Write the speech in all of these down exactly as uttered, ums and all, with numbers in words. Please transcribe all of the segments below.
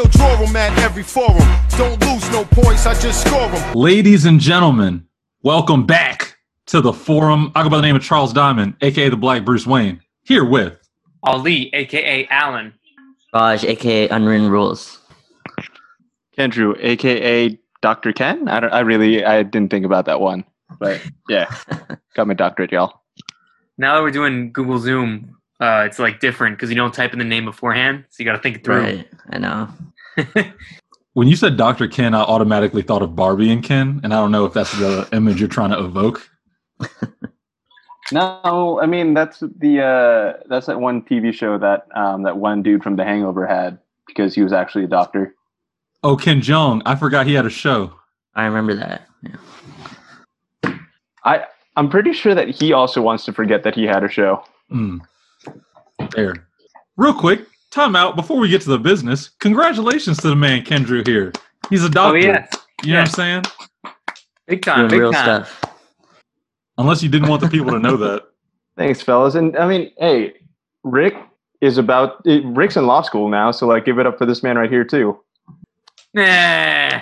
still draw them at every forum. Don't lose no points, I just score them. Ladies and gentlemen, welcome back to the forum. I go by the name of Charles Diamond, a k a the Black Bruce Wayne, here with Ali, a k a. Allen. Raj, a k a. Unwritten Rules. Kendrew, a k a. Doctor Ken? I, don't, I really I didn't think about that one, but yeah, got my doctorate, y'all. Now that we're doing Google Zoom, uh, it's like different because you don't type in the name beforehand, so you got to think it through. Right, I know. When you said Doctor Ken, I automatically thought of Barbie and Ken, and I don't know if that's the image you're trying to evoke. No, I mean that's the uh, that's that one T V show that um, that one dude from The Hangover had because he was actually a doctor. Oh, Ken Jeong. I forgot he had a show. I remember that. Yeah. I, I'm pretty sure that he also wants to forget that he had a show. Mm. There. Real quick, time out. Before we get to the business, congratulations to the man, Kendrew, here. He's a doctor. Oh, yeah. You yeah. know what I'm saying? Big time. Doing big real time. Stuff. Unless you didn't want the people to know that. Thanks, fellas. And, I mean, hey, Rick is about – Rick's in law school now, so, like, give it up for this man right here, too. Yeah,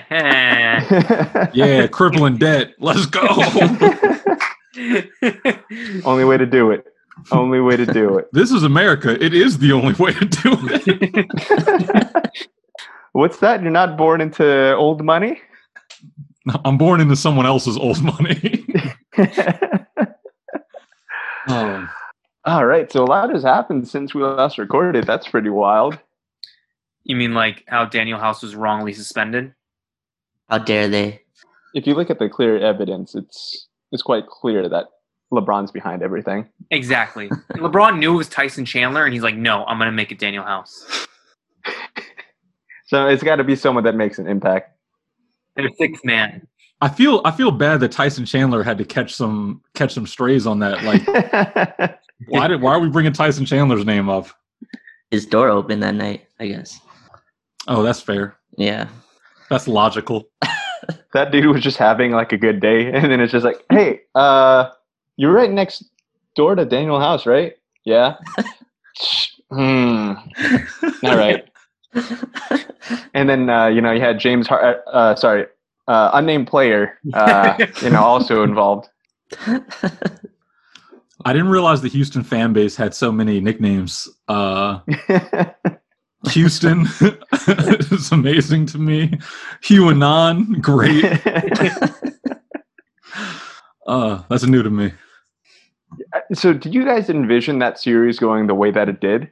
crippling debt. Let's go. Only way to do it. Only way to do it. This is America. It is the only way to do it. What's that? You're not born into old money? No, I'm born into someone else's old money. um, All right. So a lot has happened since we last recorded. That's pretty wild. You mean like how Daniel Hauss was wrongly suspended? How dare they? If you look at the clear evidence, it's it's quite clear that LeBron's behind everything. Exactly. LeBron knew it was Tyson Chandler, and he's like, no, I'm going to make it Daniel Hauss. So it's got to be someone that makes an impact. They're sixth man. I feel I feel bad that Tyson Chandler had to catch some catch some strays on that. Like, why did why are we bringing Tyson Chandler's name up? His door opened that night, I guess. Oh, that's fair. Yeah. That's logical. That dude was just having like a good day. And then it's just like, hey, uh, you're right next door to Daniel Hauss, right? Yeah. mm. All right. And then, uh, you know, you had James, Har- uh, sorry, uh, unnamed player, uh, you know, also involved. I didn't realize the Houston fan base had so many nicknames. Uh Houston is amazing to me. QAnon, great. uh, that's new to me. So, did you guys envision that series going the way that it did?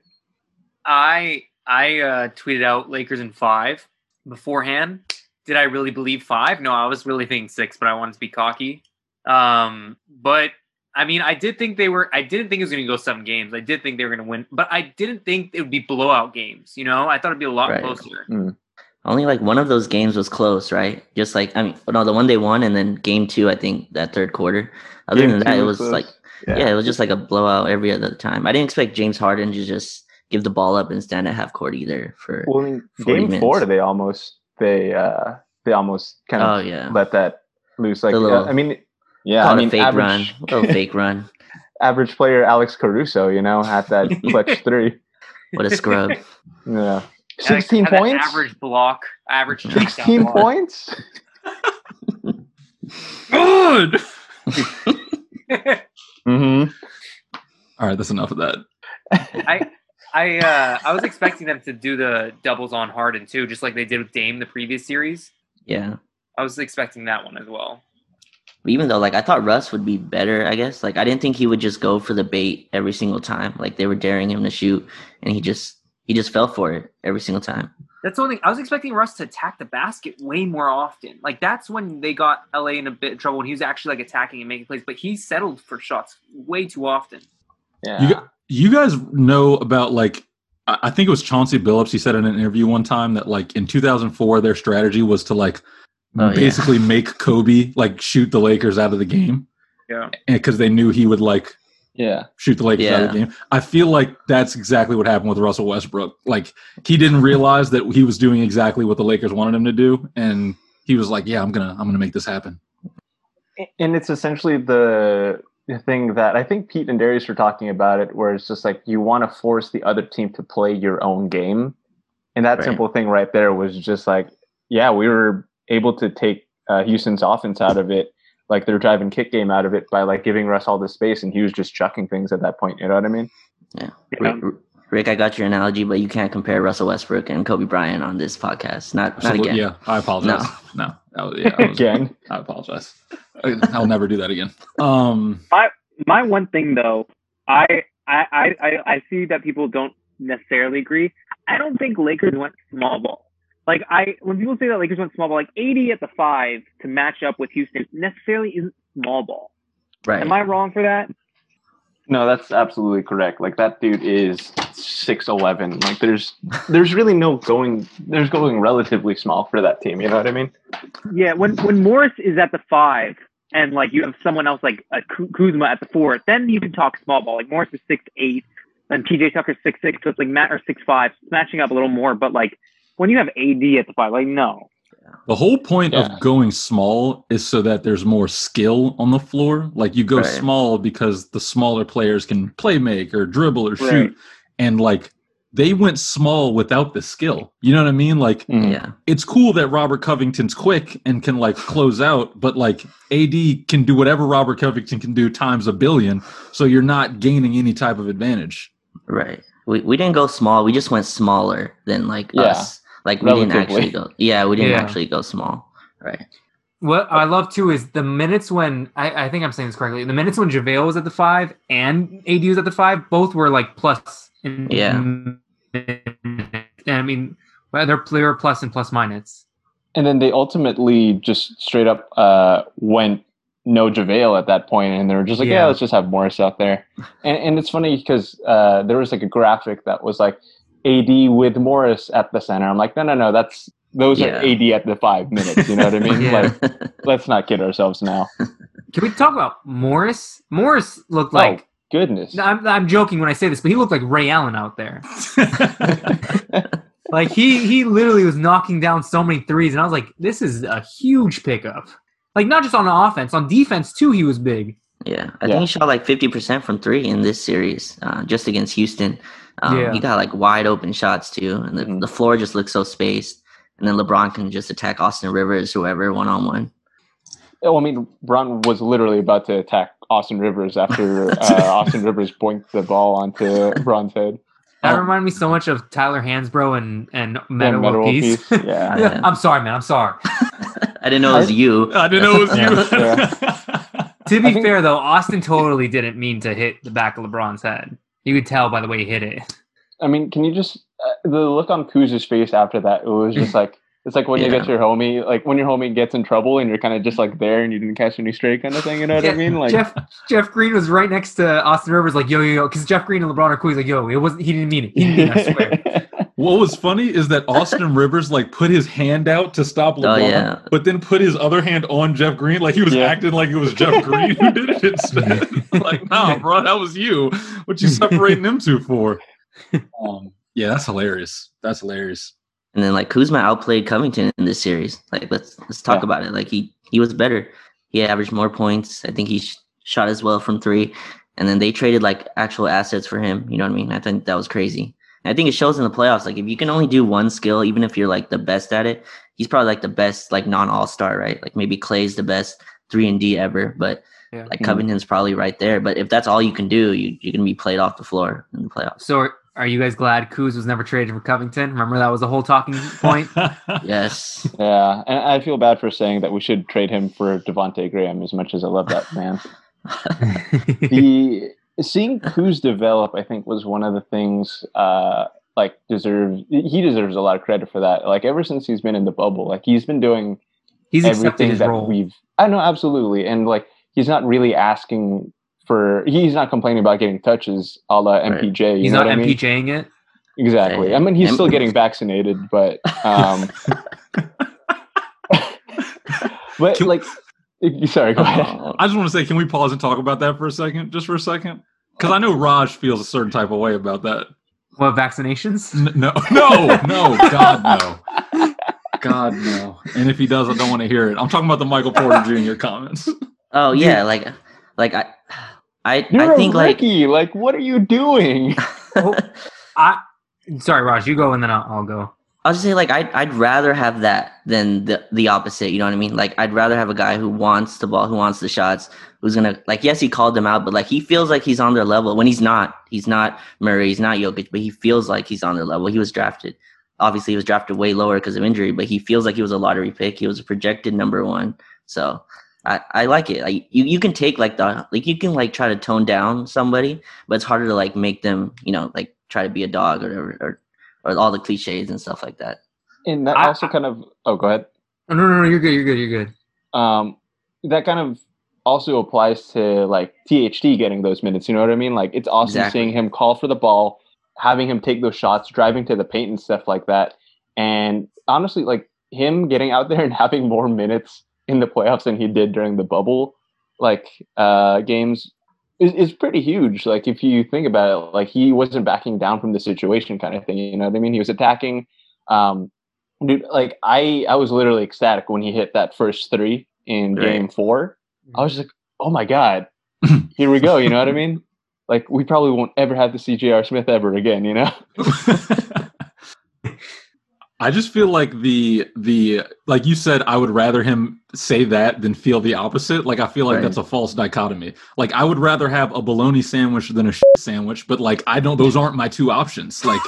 I I uh, tweeted out Lakers in five beforehand. Did I really believe five? No, I was really thinking six, but I wanted to be cocky. Um, but I mean, I did think they were, I didn't think it was going to go seven games. I did think they were going to win, but I didn't think it would be blowout games. You know, I thought it'd be a lot right. closer. Mm. Only like one of those games was close, right? Just like, I mean, no, the one they won and then game two, I think that third quarter. Other game than that, it was close. like, yeah. yeah, it was just like a blowout every other time. I didn't expect James Harden to just give the ball up and stand at half court either for well, I mean, game minutes. four. They almost, they, uh, they almost kind of oh, yeah. let that loose. Like, little, uh, I mean, Yeah, Caught I mean, a fake average, run. Oh, fake run. Average player Alex Caruso, you know, had that clutch three. What a scrub. Yeah. sixteen Alex points? Average block. Average sixteen points? Good! Mm-hmm. All right, that's enough of that. I I, uh, I was expecting them to do the doubles on Harden, too, just like they did with Dame the previous series. Yeah. I was expecting that one as well. Even though, like, I thought Russ would be better, I guess. Like, I didn't think he would just go for the bait every single time. Like, they were daring him to shoot, and he just he just fell for it every single time. That's the only thing. I was expecting Russ to attack the basket way more often. Like, that's when they got L A in a bit of trouble, and he was actually, like, attacking and making plays. But he settled for shots way too often. Yeah. You, you guys know about, like, I think it was Chauncey Billups. He said in an interview one time that, like, in two thousand four, their strategy was to, like, Oh, basically yeah. make Kobe like shoot the Lakers out of the game. Yeah. Because they knew he would like yeah. shoot the Lakers yeah. out of the game. I feel like that's exactly what happened with Russell Westbrook. Like he didn't realize that he was doing exactly what the Lakers wanted him to do. And he was like, yeah, I'm gonna I'm gonna make this happen. And it's essentially the thing that I think Pete and Darius were talking about it, where it's just like you want to force the other team to play your own game. And that right. simple thing right there was just like, yeah, we were able to take uh, Houston's offense out of it, like their drive and kick game out of it, by like giving Russ all the space, and he was just chucking things at that point. You know what I mean? Yeah. yeah. Rick, I got your analogy, but you can't compare Russell Westbrook and Kobe Bryant on this podcast. Not, not again. Yeah, I apologize. No, no. Was, yeah, I was, again, I apologize. I'll never do that again. Um, my my one thing though, I I, I I see that people don't necessarily agree. I don't think Lakers went small ball. Like I, when people say that Lakers went small ball, like A D at the five to match up with Houston necessarily isn't small ball. Right? Am I wrong for that? No, that's absolutely correct. Like that dude is six eleven. Like there's there's really no going there's going relatively small for that team, you know what I mean? Yeah, when when Morris is at the five and like you have someone else like a Kuzma at the four, then you can talk small ball. Like Morris is six eight and P J Tucker's six six, so it's like Matt or six five, matching up a little more, but like when you have A D at the five, like no. The whole point yeah. of going small is so that there's more skill on the floor. Like you go right. small because the smaller players can play make or dribble or shoot. Right. And like they went small without the skill. You know what I mean? Like yeah. it's cool that Robert Covington's quick and can like close out, but like A D can do whatever Robert Covington can do times a billion. So you're not gaining any type of advantage. Right. We we didn't go small. We just went smaller than like yeah. us. Like we didn't actually go, yeah, we didn't yeah. actually go small, right? What I love too is the minutes when I, I think I'm saying this correctly. The minutes when JaVale was at the five and A D was at the five, both were like plus. In, yeah, and I mean, they're they were plus and plus minus. And then they ultimately just straight up uh, went no JaVale at that point, and they were just like, yeah, yeah let's just have Morris out there. And and it's funny because uh, there was like a graphic that was like A D with Morris at the center. I'm like, no, no, no. That's those yeah. are A D at the five minutes. You know what I mean? yeah. Like, let's not kid ourselves now. Can we talk about Morris? Morris looked oh, like goodness. I'm I'm joking when I say this, but he looked like Ray Allen out there. Like he he literally was knocking down so many threes, and I was like, this is a huge pickup. Like not just on offense, on defense too. He was big. Yeah, I yeah. think he shot like fifty percent from three in this series, uh, just against Houston. Um, yeah. He got like wide open shots too, and the, mm-hmm. the floor just looks so spaced. And then LeBron can just attack Austin Rivers, whoever, one on one. Oh, I mean, LeBron was literally about to attack Austin Rivers after uh, Austin Rivers boinked the ball onto LeBron's head. That um, reminded me so much of Tyler Hansbrough and and Metal World Peace. Yeah. yeah, I'm sorry, man. I'm sorry. I didn't know it was you. I didn't know it was you. Yeah. Yeah. To be fair, though, Austin totally didn't mean to hit the back of LeBron's head. You could tell by the way he hit it. I mean, can you just uh, the look on Kuz's face after that? It was just like it's like when yeah. you get your homie, like when your homie gets in trouble and you're kind of just like there and you didn't catch any stray kind of thing. You know what yeah, I mean? Like Jeff Jeff Green was right next to Austin Rivers, like yo yo yo, because Jeff Green and LeBron are cool. He's like yo, it wasn't. He didn't mean it. He didn't mean it, I swear. What was funny is that Austin Rivers like put his hand out to stop LeBron, oh, yeah. but then put his other hand on Jeff Green, like he was yeah. acting like it was Jeff Green who did it instead. Like, nah, bro, that was you. What you separating them two for? Um, yeah, that's hilarious. That's hilarious. And then like Kuzma outplayed Covington in this series. Like, let's let's talk yeah. about it. Like he he was better. He averaged more points. I think he sh- shot as well from three. And then they traded like actual assets for him. You know what I mean? I think that was crazy. I think it shows in the playoffs. Like if you can only do one skill, even if you're like the best at it, he's probably like the best, like non all-star, right? Like maybe Clay's the best three and D ever, but yeah. like mm-hmm. Covington's probably right there. But if that's all you can do, you, you're going to be played off the floor in the playoffs. So are, are you guys glad Kuz was never traded for Covington? Remember that was the whole talking point? Yes. Yeah. And I feel bad for saying that we should trade him for Devontae Graham as much as I love that man. the, Seeing Kuz develop, I think, was one of the things, uh, like, deserves, he deserves a lot of credit for that. Like, ever since he's been in the bubble, like, he's been doing he's everything his that role. we've, I know, absolutely. And, like, he's not really asking for, he's not complaining about getting touches a la M P J. Right. He's not MPJing I mean? it. Exactly. I mean, he's M- still getting vaccinated, but, um, but, like, Sorry, go ahead. I just want to say, can we pause and talk about that for a second? Just for a second? Because I know Raj feels a certain type of way about that. What, vaccinations? N- no, no, no, God, no. God, no. And if he does, I don't want to hear it. I'm talking about the Michael Porter Junior comments. Oh, yeah, like, like I, I, You're I think, a rookie. like, like, what are you doing? oh, I. Sorry, Raj, you go and then I'll, I'll go. I'll just say, like, I'd, I'd rather have that than the, the opposite. You know what I mean? Like, I'd rather have a guy who wants the ball, who wants the shots, who's going to, like, yes, he called them out, but, like, he feels like he's on their level when he's not. He's not Murray. He's not Jokic, but he feels like he's on their level. He was drafted. Obviously, he was drafted way lower because of injury, but he feels like he was a lottery pick. He was a projected number one. So I, I like it. Like, you, you can take, like, the, like, you can, like, try to tone down somebody, but it's harder to, like, make them, you know, like, try to be a dog or whatever, or or all the cliches and stuff like that. And that I, also kind of – oh, go ahead. No, no, no, you're good, you're good, you're good. Um, that kind of also applies to, like, T H T getting those minutes, you know what I mean? Like, it's awesome exactly. seeing him call for the ball, having him take those shots, driving to the paint and stuff like that. And honestly, like, him getting out there and having more minutes in the playoffs than he did during the bubble, like, uh, games – is pretty huge. Like, if you think about it, like, he wasn't backing down from the situation kind of thing. You know what I mean? He was attacking. Um, dude, like, I, I was literally ecstatic when he hit that first three in right. game four. I was just like, oh, my God. Here we go. You know what I mean? Like, we probably won't ever have to see J R. Smith ever again, you know? I just feel like the the like you said, I would rather him say that than feel the opposite. Like, I feel like right. that's a false dichotomy. Like, I would rather have a bologna sandwich than a shit sandwich, but, like, I don't. Those aren't my two options. Like,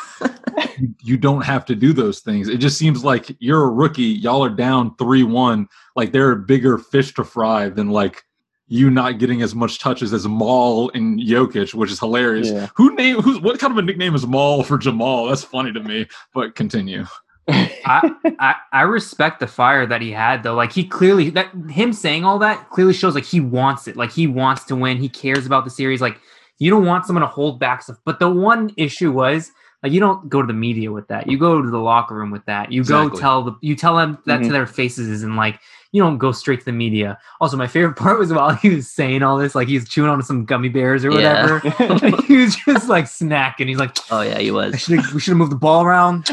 you, you don't have to do those things. It just seems like you're a rookie. Y'all are down three one. Like, there are bigger fish to fry than, like, you not getting as much touches as Maul and Jokic, which is hilarious. Yeah. Who name? Who's what kind of a nickname is Maul for Jamal? That's funny to me. But continue. I, I I respect the fire that he had, though. Like, he clearly that him saying all that clearly shows, like, he wants it. Like, he wants to win. He cares about the series. Like, you don't want someone to hold back stuff. But the one issue was, like, you don't go to the media with that. You go to the locker room with that. You exactly. go tell the you tell them that mm-hmm. to their faces, and, like, you don't go straight to the media. Also, my favorite part was while he was saying all this, like, he's chewing on some gummy bears or whatever. Yeah. Like, he was just, like, snacking. He's like, oh yeah, he was. I should've, we should have moved the ball around.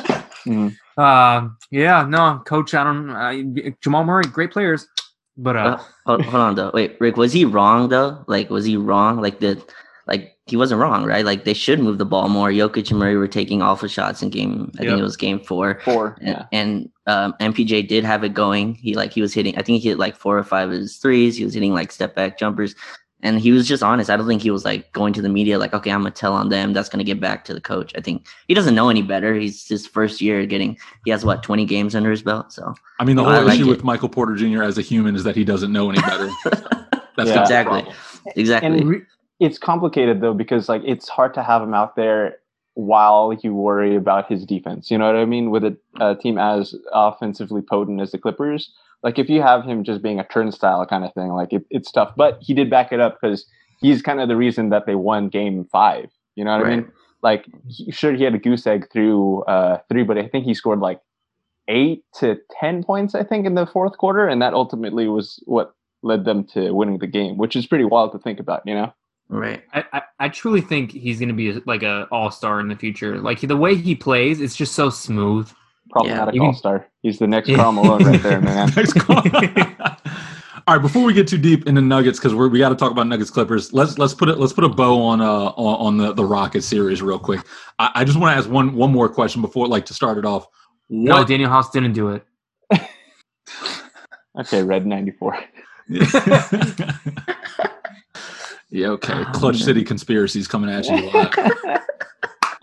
Mm. Uh, yeah, no, coach, I don't, uh, Jamal Murray, great players, but, uh, hold, hold on though. Wait, Rick, was he wrong though? Like, was he wrong? Like the, like he wasn't wrong, right? Like, they should move the ball more. Jokic and Murray were taking awful shots in game. I yep. think it was game four, four. And, yeah. and, um, M P J did have it going. He, like, he was hitting, I think he hit like four or five of his threes. He was hitting, like, step back jumpers. And he was just honest. I don't think he was, like, going to the media like, okay, I'm going to tell on them. That's going to get back to the coach. I think he doesn't know any better. He's his first year getting – he has, what, twenty games under his belt? So I mean, the whole like issue it. with Michael Porter Junior as a human is that he doesn't know any better. So that's yeah. Exactly. Exactly. And it's complicated, though, because, like, it's hard to have him out there while you worry about his defense. You know what I mean? With a, a team as offensively potent as the Clippers – like, if you have him just being a turnstile kind of thing, like, it, it's tough. But he did back it up because he's kind of the reason that they won game five. You know what right. I mean? Like, he, sure, he had a goose egg through uh, three, but I think he scored, like, eight to ten points, I think, in the fourth quarter. And that ultimately was what led them to winning the game, which is pretty wild to think about, you know? Right. I, I, I truly think he's going to be, like, an all-star in the future. Like, the way he plays, it's just so smooth. Problematic yeah, all-star. He's the next Karl Malone right there, man. All right, before we get too deep into Nuggets, because we we got to talk about Nuggets Clippers. Let's let's put it let's put a bow on uh on, on the the Rockets series real quick. I, I just want to ask one one more question before, like, to start it off. What? No, Daniel Hauss didn't do it. Okay, red ninety-four. Yeah, okay. Clutch City conspiracies coming at you a lot.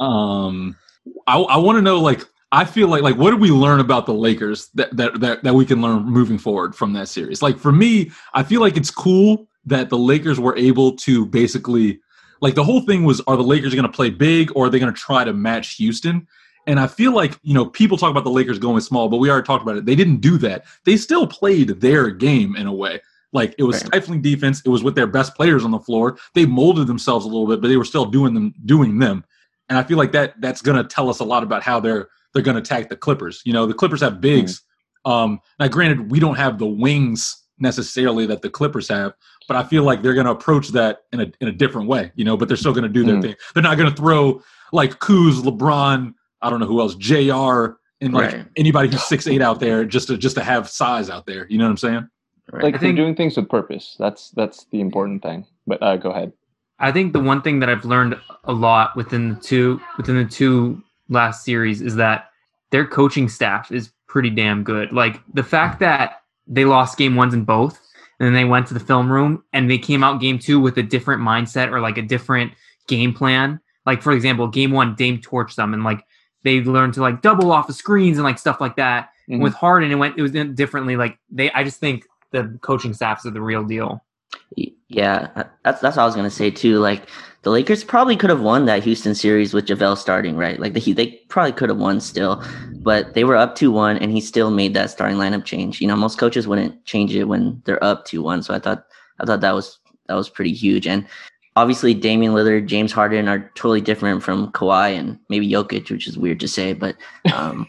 Um, I I want to know, like. I feel like, like, what did we learn about the Lakers that, that that that we can learn moving forward from that series? Like, for me, I feel like it's cool that the Lakers were able to basically, like, the whole thing was, are the Lakers going to play big or are they going to try to match Houston? And I feel like, you know, people talk about the Lakers going small, but we already talked about it. They didn't do that. They still played their game in a way. Like, it was right. stifling defense. It was with their best players on the floor. They molded themselves a little bit, but they were still doing them, doing them. And I feel like that that's going to tell us a lot about how they're, they're going to attack the Clippers. You know, the Clippers have bigs. Mm-hmm. Um, now, granted, we don't have the wings necessarily that the Clippers have, but I feel like they're going to approach that in a in a different way, you know, but they're still going to do their mm-hmm. thing. They're not going to throw, like, Kuz, LeBron, I don't know who else, J R, and, like, right. anybody who's six eight out there just to just to have size out there. You know what I'm saying? Right. Like, I think, they're doing things with purpose. That's that's the important thing. But uh, go ahead. I think the one thing that I've learned a lot within the two within the two – last series is that their coaching staff is pretty damn good. Like, the fact that they lost game ones in both, and then they went to the film room and they came out game two with a different mindset or like a different game plan. Like, for example, game one, Dame torched them and like they learned to like double off of screens and like stuff like that. Mm-hmm. And with Harden, it went, it was differently. Like they, I just think the coaching staffs are the real deal. Yeah, that's that's what I was gonna say too. Like the Lakers probably could have won that Houston series with JaVale starting, right? Like the, they probably could have won still, but they were up two one, and he still made that starting lineup change. You know, most coaches wouldn't change it when they're up two one. So I thought I thought that was that was pretty huge. And obviously, Damian Lillard, James Harden are totally different from Kawhi and maybe Jokic, which is weird to say, but um,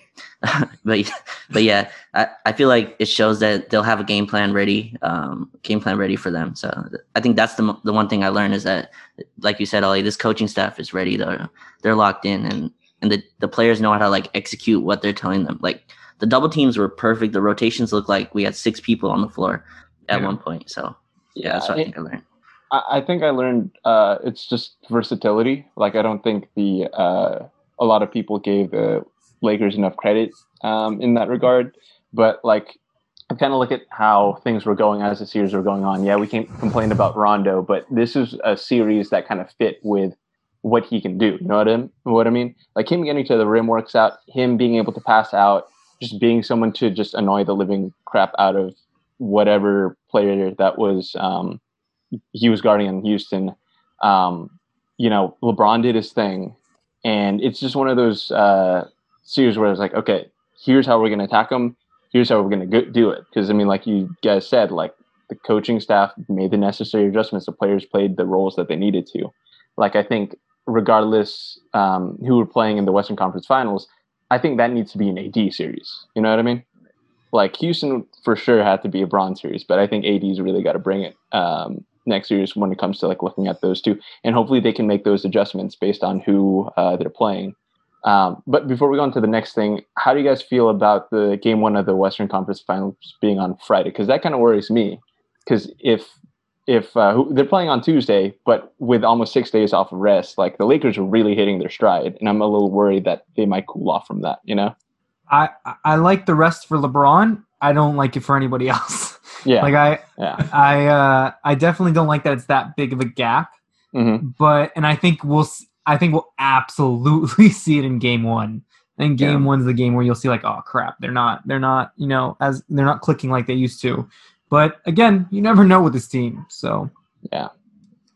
but but yeah, I, I feel like it shows that they'll have a game plan ready, um, game plan ready for them. So I think that's the the one thing I learned is that, like you said, Ollie, this coaching staff is ready. They're they're locked in, and and the, the players know how to like execute what they're telling them. Like the double teams were perfect. The rotations looked like we had six people on the floor at yeah. one point. So yeah, that's what I think I learned. I think I learned uh, it's just versatility. Like I don't think the uh, a lot of people gave the Lakers enough credit um, in that regard. But like I kind of look at how things were going as the series were going on. Yeah, we can't complain about Rondo, but this is a series that kind of fit with what he can do. You know what I mean? What I mean? Like him getting to the rim works out. Him being able to pass out, just being someone to just annoy the living crap out of whatever player that was. Um, he was guarding in Houston. Um, you know, LeBron did his thing. And it's just one of those uh, series where it's like, okay, here's how we're going to attack him. Here's how we're going to do it. Because, I mean, like you guys said, like the coaching staff made the necessary adjustments. The players played the roles that they needed to. Like, I think regardless um, who were playing in the Western Conference Finals, I think that needs to be an A D series. You know what I mean? Like Houston for sure had to be a bronze series, but I think A D's really got to bring it. Um, next series when it comes to like looking at those two, and hopefully they can make those adjustments based on who uh, they're playing. Um, but before we go on to the next thing, how do you guys feel about the game one of the Western Conference Finals being on Friday? Cause that kind of worries me. Cause if, if uh, who, they're playing on Tuesday, but with almost six days off of rest, like the Lakers are really hitting their stride, and I'm a little worried that they might cool off from that. You know, I, I like the rest for LeBron. I don't like it for anybody else. Yeah. Like I, yeah. I, uh, I definitely don't like that it's that big of a gap. Mm-hmm. But and I think we'll, I think we'll absolutely see it in game one. And game yeah. one's the game where you'll see like, oh crap, they're not, they're not, you know, as they're not clicking like they used to. But again, you never know with this team. So yeah,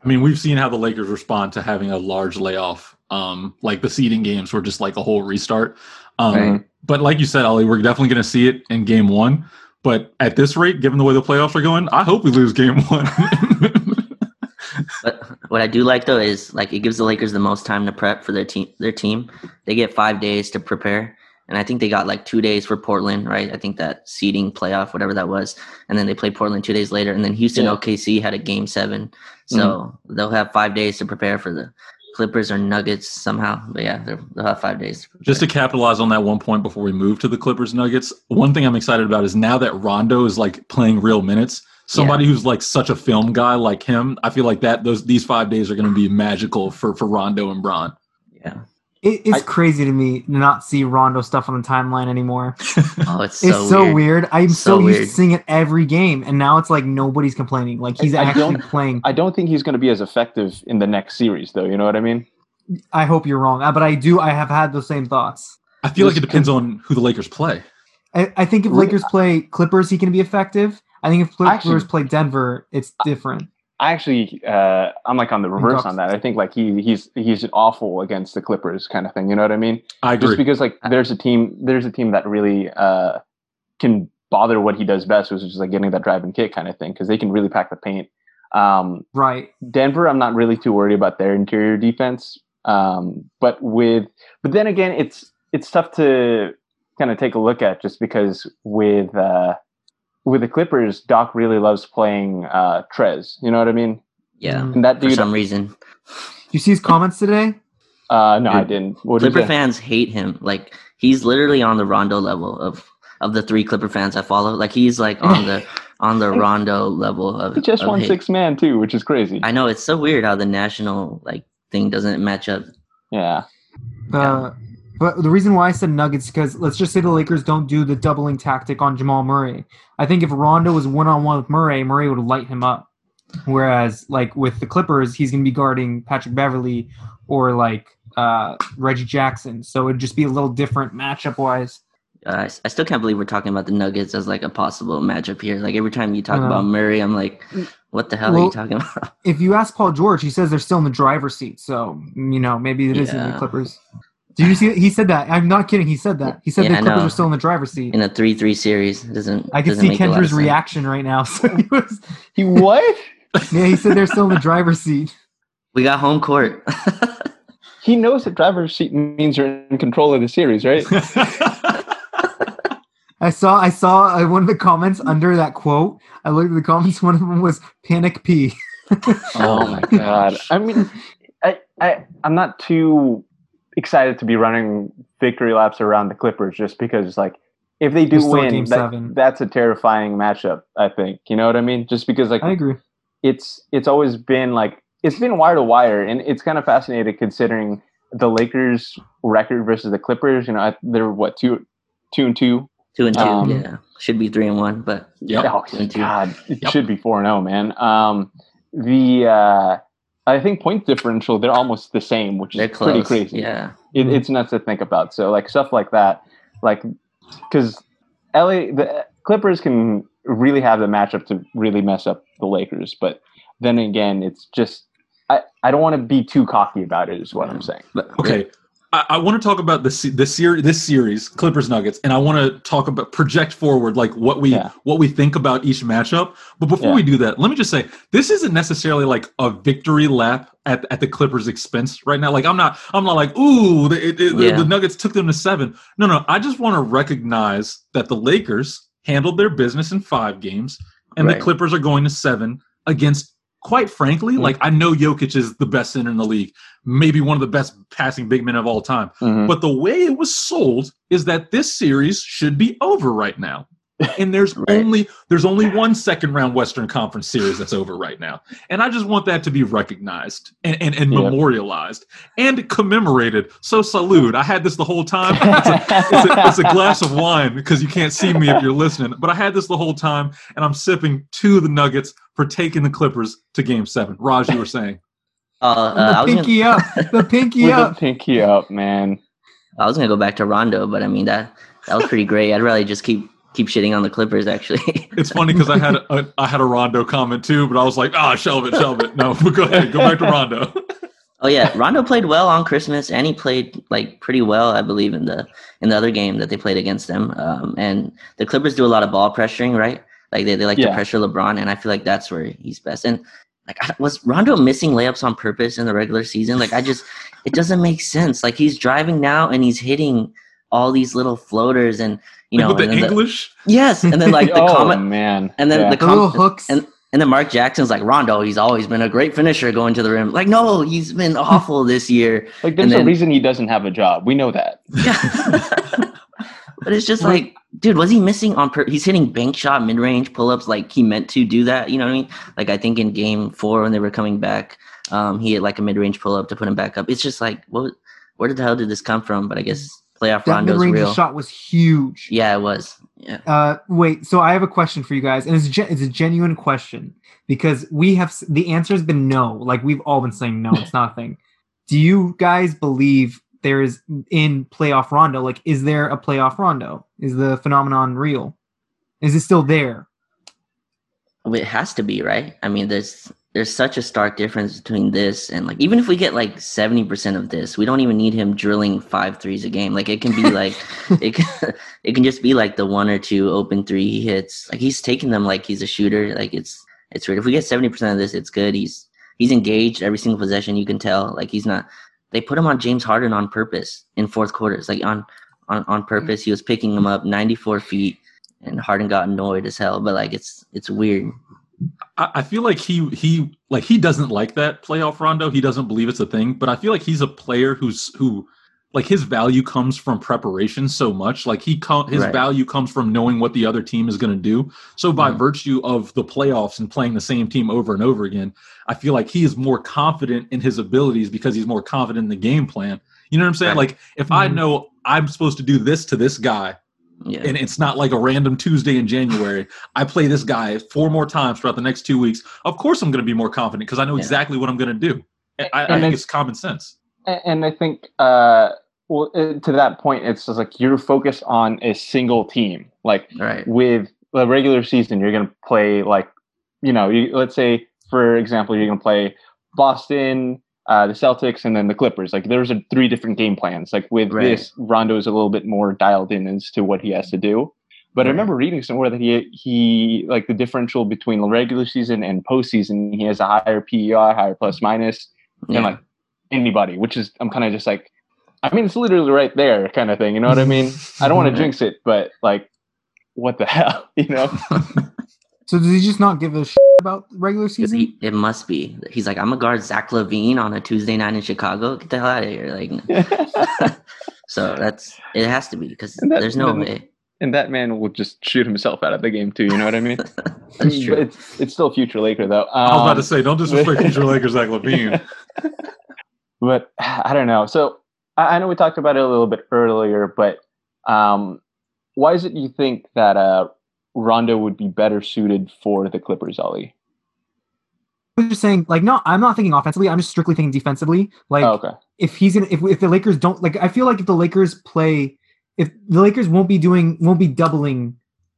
I mean, we've seen how the Lakers respond to having a large layoff. Um, like the seeding games were just like a whole restart. Um, right. But like you said, Ollie, we're definitely going to see it in game one. But at this rate, given the way the playoffs are going, I hope we lose game one. But what I do like, though, is like it gives the Lakers the most time to prep for their team. Their team, they get five days to prepare, and I think they got like two days for Portland, right? I think that seeding playoff, whatever that was, and then they play Portland two days later, and then Houston yeah. O K C had a game seven, so mm-hmm. they'll have five days to prepare for the Clippers or Nuggets somehow, but yeah, they'll have five days. Just to capitalize on that one point before we move to the Clippers Nuggets, one thing I'm excited about is now that Rondo is like playing real minutes, somebody yeah. who's like such a film guy like him, I feel like that those these five days are going to be magical for, for Rondo and Bron. Yeah, it, it's I, crazy to me to not see Rondo stuff on the timeline anymore. Oh, it's so, it's so weird. weird. I'm so, so weird. used to seeing it every game, and now it's like nobody's complaining. Like he's I, actually I playing. I don't think he's going to be as effective in the next series, though. You know what I mean? I hope you're wrong, but I do. I have had those same thoughts. I feel There's, like it depends on who the Lakers play. I, I think if really? Lakers play Clippers, he can be effective. I think if Clippers actually, play Denver, it's different. I, I actually, uh, I'm like on the reverse on that. I think like he he's he's awful against the Clippers, kind of thing. You know what I mean? I agree. Just because like there's a team there's a team that really uh, can bother what he does best, which is like getting that drive and kick kind of thing, because they can really pack the paint. Um, right. Denver, I'm not really too worried about their interior defense, um, but with but then again, it's it's tough to kind of take a look at just because with. Uh, With the Clippers, Doc really loves playing uh, Trez. You know what I mean? Yeah. And that dude, for some reason. You see his comments today? Uh, no, dude, I didn't. What Clipper fans hate him. Like he's literally on the Rondo level of, of the three Clipper fans I follow. Like he's like on the on the Rondo level of. He just of won hate. six man too, which is crazy. I know, it's so weird how the national like thing doesn't match up. Yeah. Uh, yeah. But the reason why I said Nuggets is because let's just say the Lakers don't do the doubling tactic on Jamal Murray. I think if Rondo was one-on-one with Murray, Murray would light him up. Whereas, like, with the Clippers, he's going to be guarding Patrick Beverly or, like, uh, Reggie Jackson. So it would just be a little different matchup-wise. Uh, I still can't believe we're talking about the Nuggets as, like, a possible matchup here. Like, every time you talk uh, about Murray, I'm like, what the hell well, are you talking about? If you ask Paul George, he says they're still in the driver's seat. So, you know, maybe it yeah. is in the Clippers. Did you see that? He said that. I'm not kidding. He said that. He said yeah, the Clippers are still in the driver's seat. In a three three series. It doesn't, I can doesn't see Kendra's reaction right now. So he was... He what? Yeah, he said they're still in the driver's seat. We got home court. He knows the driver's seat means you're in control of the series, right? I saw I saw uh, one of the comments under that quote. I looked at the comments. One of them was Panic P. Oh, my God. I mean, I, I, I'm not too... excited to be running victory laps around the Clippers just because, like, if they do win, that, that's a terrifying matchup, I think. You know what I mean? Just because, like, I agree. It's it's always been, like, it's been wire to wire, and it's kind of fascinating considering the Lakers' record versus the Clippers. You know, they're, what, two, two and two? Two and two, um, yeah. Should be three and one, but yep. oh, two and two. God, it yep. should be four and oh, man. Um, the... uh I think point differential, they're almost the same, which is pretty crazy. Yeah, it, it's nuts to think about. So, like, stuff like that, like, because L A, the Clippers can really have the matchup to really mess up the Lakers. But then again, it's just, I, I don't want to be too cocky about it is what yeah. I'm saying. Okay. Yeah. I, I want to talk about this, this, ser- this series, Clippers Nuggets, and I want to talk about project forward, like what we yeah. what we think about each matchup. But before yeah. we do that, let me just say this isn't necessarily like a victory lap at, at the Clippers' expense right now. Like I'm not I'm not like ooh the, it, yeah. the, the Nuggets took them to seven. No, no, I just want to recognize that the Lakers handled their business in five games, and right. the Clippers are going to seven against. Quite frankly, mm-hmm. like I know Jokic is the best center in the league, maybe one of the best passing big men of all time. Mm-hmm. But the way it was sold is that this series should be over right now, and there's right. only there's only one second round Western Conference series that's over right now, and I just want that to be recognized and and, and yeah. memorialized and commemorated. So salute! I had this the whole time. It's a, it's a, it's a glass of wine because you can't see me if you're listening, but I had this the whole time, and I'm sipping to the Nuggets. For taking the Clippers to Game Seven, Raj, you were saying. Uh, uh, the pinky gonna... up, the pinky up, the pinky up, man. I was gonna go back to Rondo, but I mean that that was pretty great. I'd really just keep keep shitting on the Clippers. Actually, it's funny because I had a, I had a Rondo comment too, but I was like, ah, oh, shelve it, shelve it. No, but go ahead, go back to Rondo. Oh yeah, Rondo played well on Christmas, and he played like pretty well, I believe, in the in the other game that they played against them. Um, and the Clippers do a lot of ball pressuring, right? Like, they, they like yeah. to pressure LeBron, and I feel like that's where he's best. And, like, I, was Rondo missing layups on purpose in the regular season? Like, I just – it doesn't make sense. Like, he's driving now, and he's hitting all these little floaters and, you like know. With the English? The, yes. And then, like, the oh, comment – Oh, man. And then yeah. the comment hooks. And, and then Mark Jackson's like, Rondo, he's always been a great finisher going to the rim. Like, no, he's been awful this year. Like, there's then, a reason he doesn't have a job. We know that. Yeah. But it's just like, dude, was he missing on per- – he's hitting bank shot, mid-range, pull-ups. Like, he meant to do that. You know what I mean? Like, I think in game four when they were coming back, um, he had, like, a mid-range pull-up to put him back up. It's just like, what, where the hell did this come from? But I guess playoff Rondo's real. That mid-range shot was huge. Yeah, it was. Yeah. Uh, wait, so I have a question for you guys, and it's a, gen- it's a genuine question because we have – the answer has been no. Like, we've all been saying no, it's not a thing. Do you guys believe – there is in playoff Rondo? Like, is there a playoff Rondo? Is the phenomenon real? Is it still there? It has to be, right? I mean, there's there's such a stark difference between this and, like, even if we get like seventy percent of this, we don't even need him drilling five threes a game. Like, it can be like it can, it can just be like the one or two open three he hits. Like, he's taking them like he's a shooter. Like, it's it's weird. If we get seventy percent of this, it's good. He's he's engaged every single possession. You can tell. Like, he's not. They put him on James Harden on purpose in fourth quarters, like on, on, on purpose. He was picking him up ninety-four feet, and Harden got annoyed as hell. But, like, it's it's weird. I, I feel like he he like he doesn't like that playoff Rondo. He doesn't believe it's a thing. But I feel like he's a player who's who, like, his value comes from preparation so much. Like, he com- his right. value comes from knowing what the other team is going to do. So by mm-hmm. virtue of the playoffs and playing the same team over and over again, I feel like he is more confident in his abilities because he's more confident in the game plan, You know what I'm saying? Right. Like, if mm-hmm. I know I'm supposed to do this to this guy, yeah. and it's not like a random Tuesday in January, I play this guy four more times throughout the next two weeks, of course I'm going to be more confident because I know yeah. exactly what I'm going to do. I, I think I, it's common sense. And I think uh, well, to that point, it's just like you're focused on a single team. Like, right. with the regular season, you're going to play, like, you know, you, let's say, for example, you're going to play Boston, Uh, the Celtics, and then the Clippers. Like, there's a, three different game plans. Like, with right. this, Rondo is a little bit more dialed in as to what he has to do. But right. I remember reading somewhere that he, he like, the differential between the regular season and postseason, he has a higher P E R, higher plus minus, yeah. than, like, anybody, which is, I'm kind of just like, I mean, it's literally right there kind of thing. You know what I mean? I don't want to jinx it, but, like, what the hell, you know? So does he just not give a shit about regular season? He, it must be. He's like, I'm going to guard Zach LaVine on a Tuesday night in Chicago. Get the hell out of here. Like, so that's, it has to be, because there's no man, way. And that man will just shoot himself out of the game too. You know what I mean? That's true. It's, it's still future Laker though. Um, I was about to say, don't disrespect future Laker Zach LaVine. But I don't know. So I, I know we talked about it a little bit earlier, but um, why is it you think that uh, Rondo would be better suited for the Clippers, Ollie? I'm just saying, like, no, I'm not thinking offensively. I'm just strictly thinking defensively. Like, oh, okay. if he's gonna, if if the Lakers don't, like, I feel like if the Lakers play, if the Lakers won't be doing, won't be doubling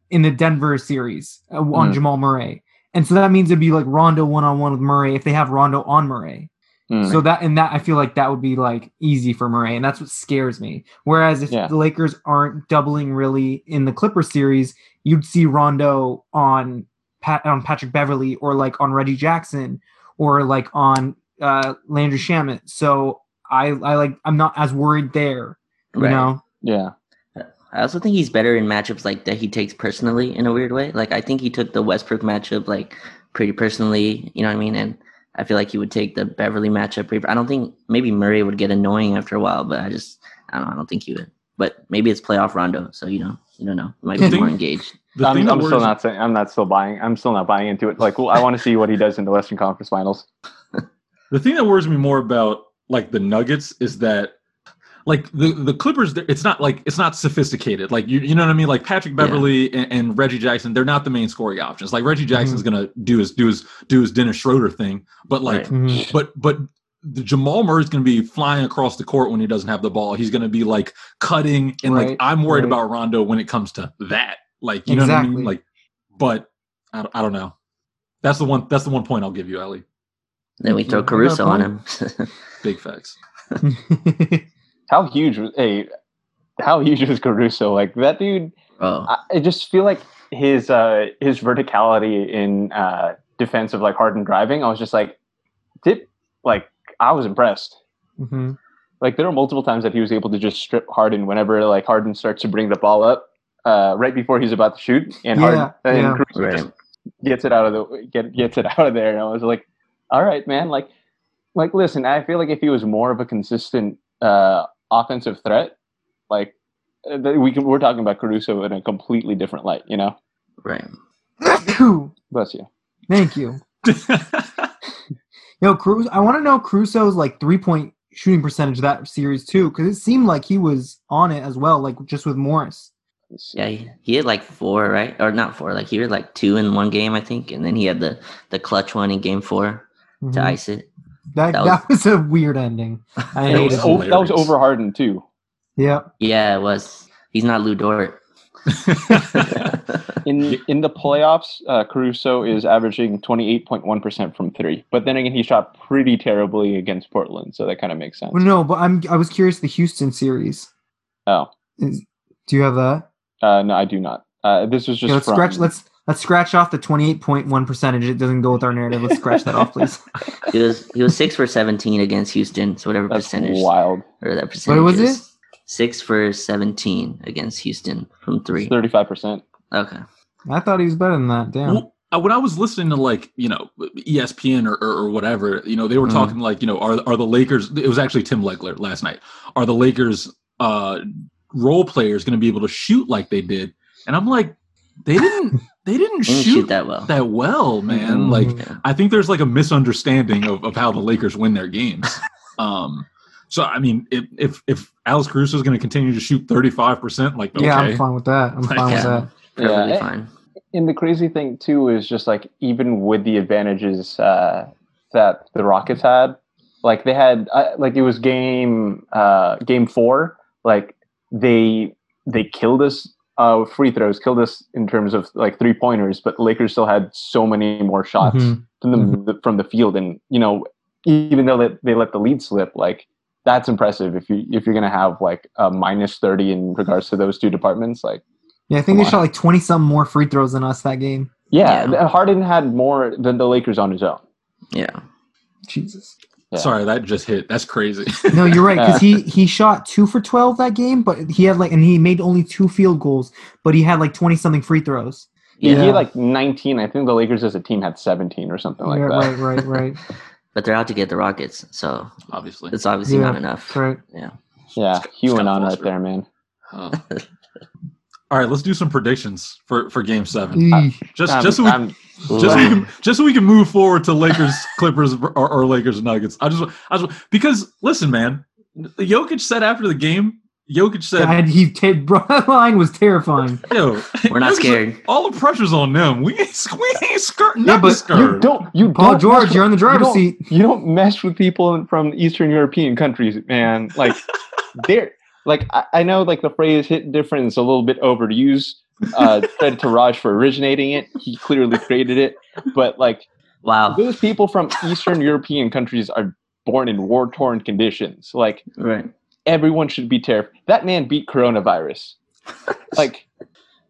in the Denver series uh, on mm. Jamal Murray, and so that means it'd be like Rondo one on one with Murray if they have Rondo on Murray. Mm. So that and that, I feel like that would be like easy for Murray, and that's what scares me. Whereas if yeah. the Lakers aren't doubling really in the Clippers series, you'd see Rondo on Pat, on Patrick Beverly, or like on Reggie Jackson, or like on uh, Landry Shamet. So I, I like I'm not as worried there, you right. know. Yeah, I also think he's better in matchups like that he takes personally in a weird way. Like, I think he took the Westbrook matchup like pretty personally, you know what I mean? And I feel like he would take the Beverly matchup. Pretty, I don't think maybe Murray would get annoying after a while, but I just I don't know, I don't think he would. But maybe it's playoff Rondo, so you know. You don't know. He might be more engaged. I'm, I'm still not saying. I'm not still buying. I'm still not buying into it. Like, well, I want to see what he does in the Western Conference Finals. The thing that worries me more about like the Nuggets is that, like, the the Clippers, it's not like it's not sophisticated. Like, you you know what I mean? Like, Patrick Beverly yeah. and, and Reggie Jackson, they're not the main scoring options. Like, Reggie Jackson's mm-hmm. gonna do his do his do his Dennis Schroeder thing, but like, right. mm-hmm. but but. The Jamal Murray's going to be flying across the court when he doesn't have the ball. He's going to be like cutting, and right, like I'm worried right. about Rondo when it comes to that. Like, you exactly. know what I mean? Like, but I, I don't know. That's the one. That's the one point I'll give you, Ali. Then we throw Caruso on him. Big facts. How huge was hey? How huge was Caruso? Like, that dude. Oh. I, I just feel like his uh, his verticality in uh, defense of like Harden driving. I was just like, did like. I was impressed. Mm-hmm. Like, there were multiple times that he was able to just strip Harden whenever, like, Harden starts to bring the ball up uh, right before he's about to shoot, and yeah, Harden yeah. and right. just gets it out of the get, gets it out of there. And I was like, all right, man. Like, like listen, I feel like if he was more of a consistent uh, offensive threat, like we can, we're talking about Caruso in a completely different light, you know? Right. Bless you. Thank you. Yo, Caruso, I want to know Caruso's, like, three-point shooting percentage of that series, too, because it seemed like he was on it as well, like, just with Morris. Yeah, he, he had, like, four, right? Or not four. Like, he had, like, two in one game, I think, and then he had the, the clutch one in game four mm-hmm. to ice it. That that was, that was a weird ending. I hate it. It was, that was over Harden, too. Yeah. Yeah, it was. He's not Lou Dort. In in the playoffs, uh, Caruso is averaging twenty-eight point one percent from three. But then again, he shot pretty terribly against Portland, so that kind of makes sense. Well, no, but I'm I was curious the Houston series. Oh, is, do you have that? Uh, no, I do not. Uh, this was just okay, let's from... scratch. Let's let's scratch off the twenty-eight point one percentage. It doesn't go with our narrative. Let's scratch that off, please. He was he was six for seventeen against Houston. So whatever That's percentage, wild. Or that percentage. What was it? Six for seventeen against Houston from three. thirty-five percent. Okay. I thought he was better than that. Damn. Well, when I was listening to, like, you know, E S P N or, or, or whatever, you know, they were mm. talking like, you know, are are the Lakers? It was actually Tim Legler last night. Are the Lakers uh, role players going to be able to shoot like they did? And I'm like, they didn't. They didn't, they didn't shoot, shoot that well. That well, man. Mm, like, yeah. I think there's like a misunderstanding of, of how the Lakers win their games. Um, So, I mean, if if, if Alex Caruso is going to continue to shoot thirty-five percent, like, okay. Yeah, I'm fine with that. I'm like, fine yeah, with that. Perfectly yeah. fine. And the crazy thing, too, is just, like, even with the advantages uh, that the Rockets had, like, they had, uh, like, it was game uh, game four. Like, they they killed us, uh, free throws, killed us in terms of, like, three-pointers, but Lakers still had so many more shots mm-hmm. from, the, mm-hmm. the, from the field. And, you know, even though they, they let the lead slip, like, that's impressive if you if you're gonna have like a minus thirty in regards to those two departments. Like, yeah, I think they on. shot like twenty some more free throws than us that game. Yeah, yeah, Harden had more than the Lakers on his own. Yeah, Jesus. Yeah. Sorry, that just hit. That's crazy. No, you're right, because he he shot two for twelve that game, but he had like and he made only two field goals, but he had like twenty something free throws. Yeah, yeah. He had like nineteen. I think the Lakers as a team had seventeen or something like yeah, that. Right, right, right. But they're out to get the Rockets, so obviously it's obviously yeah, not enough. Right. Yeah, yeah, Hugh and on right there, man. Oh. All right, let's do some predictions for, for Game Seven. Uh, just I'm, just so we, just so we can just so we can move forward to Lakers Clippers or, or Lakers Nuggets. I just I just because listen, man, Jokic said after the game. Jokic said God, he t- bro, that line was terrifying. Yo, we're not Jokic scared. Said, all the pressure's on them. We ain't we ain't skirt. Yeah, but you don't. You Paul don't George, with, you're in the driver's you seat. You don't mess with people from Eastern European countries, man. Like they're like I, I know like the phrase "hit different" is a little bit overused. Uh, credit to Raj for originating it. He clearly created it. But like, wow, those people from Eastern European countries are born in war-torn conditions. Like, right. Everyone should be terrified. That man beat coronavirus. Like,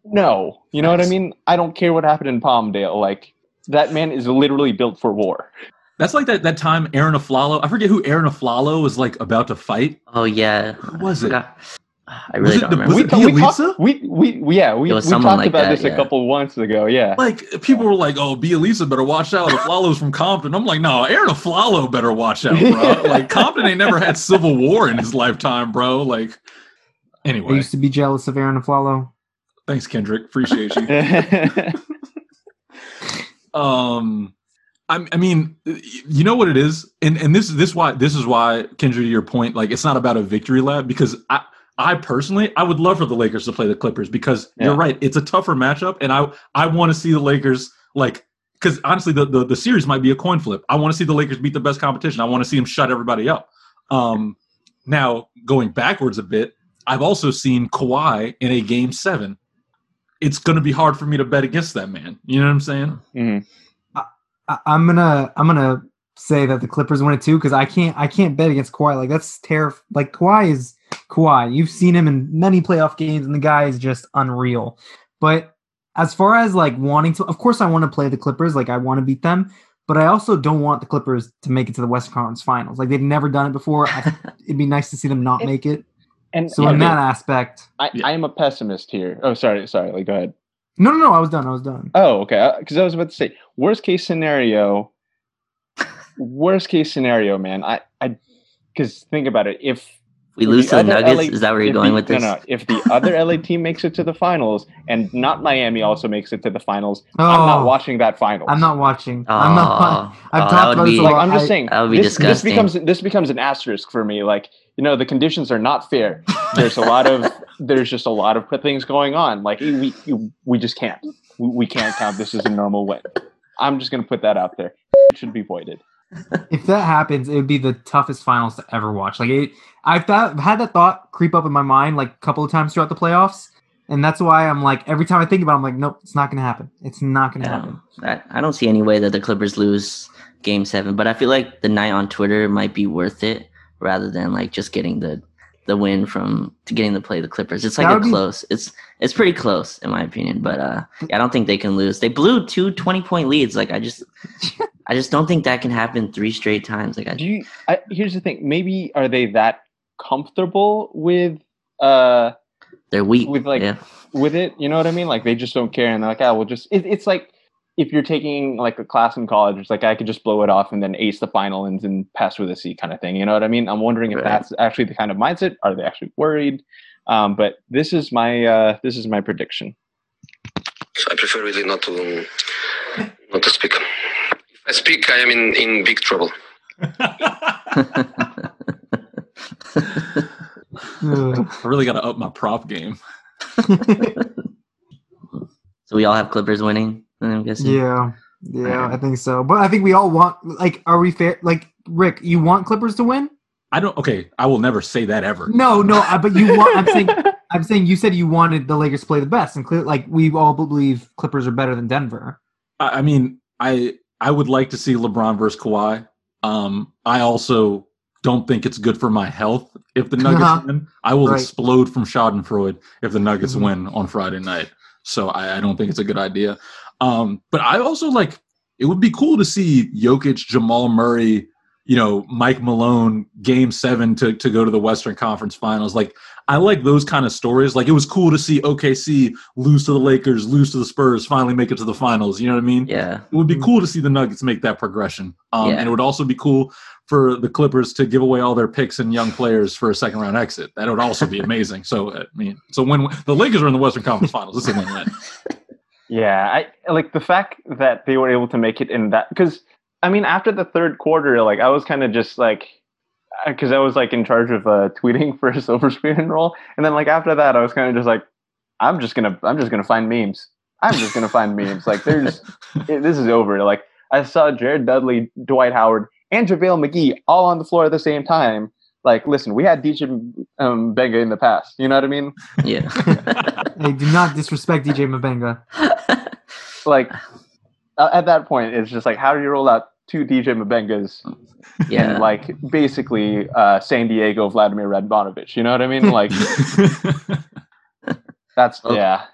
no. You know what I mean? I don't care what happened in Palmdale. Like, that man is literally built for war. That's like that, that time Aaron Aflalo. I forget who Aaron Aflalo was, like, about to fight. Oh, yeah. Who was it? I, I really was don't it, remember. Was it we, Bielitsa? We, we, we, yeah, we, we talked like about that, this yeah. a couple months ago, yeah. Like, people were like, oh, Bielitsa better watch out. Aflalo's from Compton. I'm like, no, Aaron Aflalo better watch out, bro. Like, Compton ain't never had civil war in his lifetime, bro. Like, anyway. I used to be jealous of Aaron Aflalo. Thanks, Kendrick. Appreciate you. um... I mean, you know what it is, and and this this why this is why Kendrick, to your point, like it's not about a victory lap because I I personally I would love for the Lakers to play the Clippers because yeah. you're right, it's a tougher matchup, and I I want to see the Lakers like because honestly the, the the series might be a coin flip. I want to see the Lakers beat the best competition. I want to see them shut everybody up. Um, now going backwards a bit, I've also seen Kawhi in a game seven. It's going to be hard for me to bet against that man. You know what I'm saying? Mm-hmm. I'm gonna I'm gonna say that the Clippers win it too because I can't I can't bet against Kawhi. Like that's terrifying. Like Kawhi is Kawhi. You've seen him in many playoff games, and the guy is just unreal. But as far as like wanting to, of course, I want to play the Clippers. Like I want to beat them, but I also don't want the Clippers to make it to the Western Conference Finals. Like they've never done it before. I, it'd be nice to see them not make it. And so in that aspect, I, I am a pessimist here. Oh, sorry, sorry. Like go ahead. No, no, no. I was done. I was done. Oh, okay. Because I was about to say, worst case scenario, worst case scenario, man. I, I, because think about it. If we lose to the Nuggets, L A, is that where you're going the, with this? No, no. If the other L A team makes it to the finals and not Miami also makes it to the finals, oh, I'm not watching that finals. I'm not watching. Oh, I'm not. I've oh, talked about be, this. Like, I'm just saying. That would be this, disgusting. This becomes this becomes an asterisk for me. Like you know, the conditions are not fair. There's a lot of. There's just a lot of things going on. Like we we just can't we, we can't count this as a normal win. I'm just gonna put that out there. It should be voided. If that happens, it would be the toughest finals to ever watch. Like it, I've thought, had that thought creep up in my mind like a couple of times throughout the playoffs, and that's why I'm like every time I think about it, I'm like, nope, it's not gonna happen. It's not gonna happen. I, I don't see any way that the Clippers lose Game Seven, but I feel like the night on Twitter might be worth it rather than like just getting the. The win from to getting to play the Clippers. It's like a be, close. It's it's pretty close in my opinion, but uh, I don't think they can lose. They blew two twenty-point leads. Like I just, I just don't think that can happen three straight times. Like I, do you, I, here's the thing. Maybe are they that comfortable with uh, they're weak with like yeah. with it. You know what I mean? Like they just don't care, and they're like, oh, we'll just. It, it's like if you're taking like a class in college, it's like I could just blow it off and then ace the final and then pass with a C kind of thing. You know what I mean? I'm wondering if right. that's actually the kind of mindset. Are they actually worried? Um, but this is my uh, this is my prediction. So I prefer really not to um, not to speak. If I speak, I am in, in big trouble. I really got to up my prop game. So we all have Clippers winning, I'm guessing? Yeah. Yeah, right. I think so. But I think we all want – like, are we fair – like, Rick, you want Clippers to win? I don't – okay, I will never say that ever. No, no, I, but you want – I'm saying I'm saying you said you wanted the Lakers to play the best. And, clear, like, we all believe Clippers are better than Denver. I, I mean, I I would like to see LeBron versus Kawhi. Um, I also don't think it's good for my health if the Nuggets uh-huh. win. I will right. explode from schadenfreude if the Nuggets mm-hmm. win on Friday night. So I, I don't think it's a good idea. Um, but I also like, it would be cool to see Jokic, Jamal Murray, you know, Mike Malone, game seven to, to go to the Western Conference Finals. Like, I like those kind of stories. Like, it was cool to see O K C lose to the Lakers, lose to the Spurs, finally make it to the finals. You know what I mean? Yeah. It would be cool to see the Nuggets make that progression. Um, yeah. And it would also be cool for the Clippers to give away all their picks and young players for a second round exit. That would also be amazing. So, I mean, it's a win-win. The Lakers are in the Western Conference Finals. It's a win-win. Yeah, I like the fact that they were able to make it in that, because I mean, after the third quarter, like I was kind of just like, because I was like in charge of uh, tweeting for a Silver Screen and Roll, and then like after that, I was kind of just like, I'm just gonna, I'm just gonna find memes. I'm just gonna find memes. Like there's, it, this is over. Like I saw Jared Dudley, Dwight Howard, and JaVale McGee all on the floor at the same time. Like, listen, we had D J um, Mbenga in the past. You know what I mean? Yeah. Hey, do not disrespect D J Mbenga. Like, at that point, it's just like, how do you roll out two D J Mbengas? Yeah. And, like, basically uh, San Diego Vladimir Radmanovich. You know what I mean? Like, that's, okay. yeah.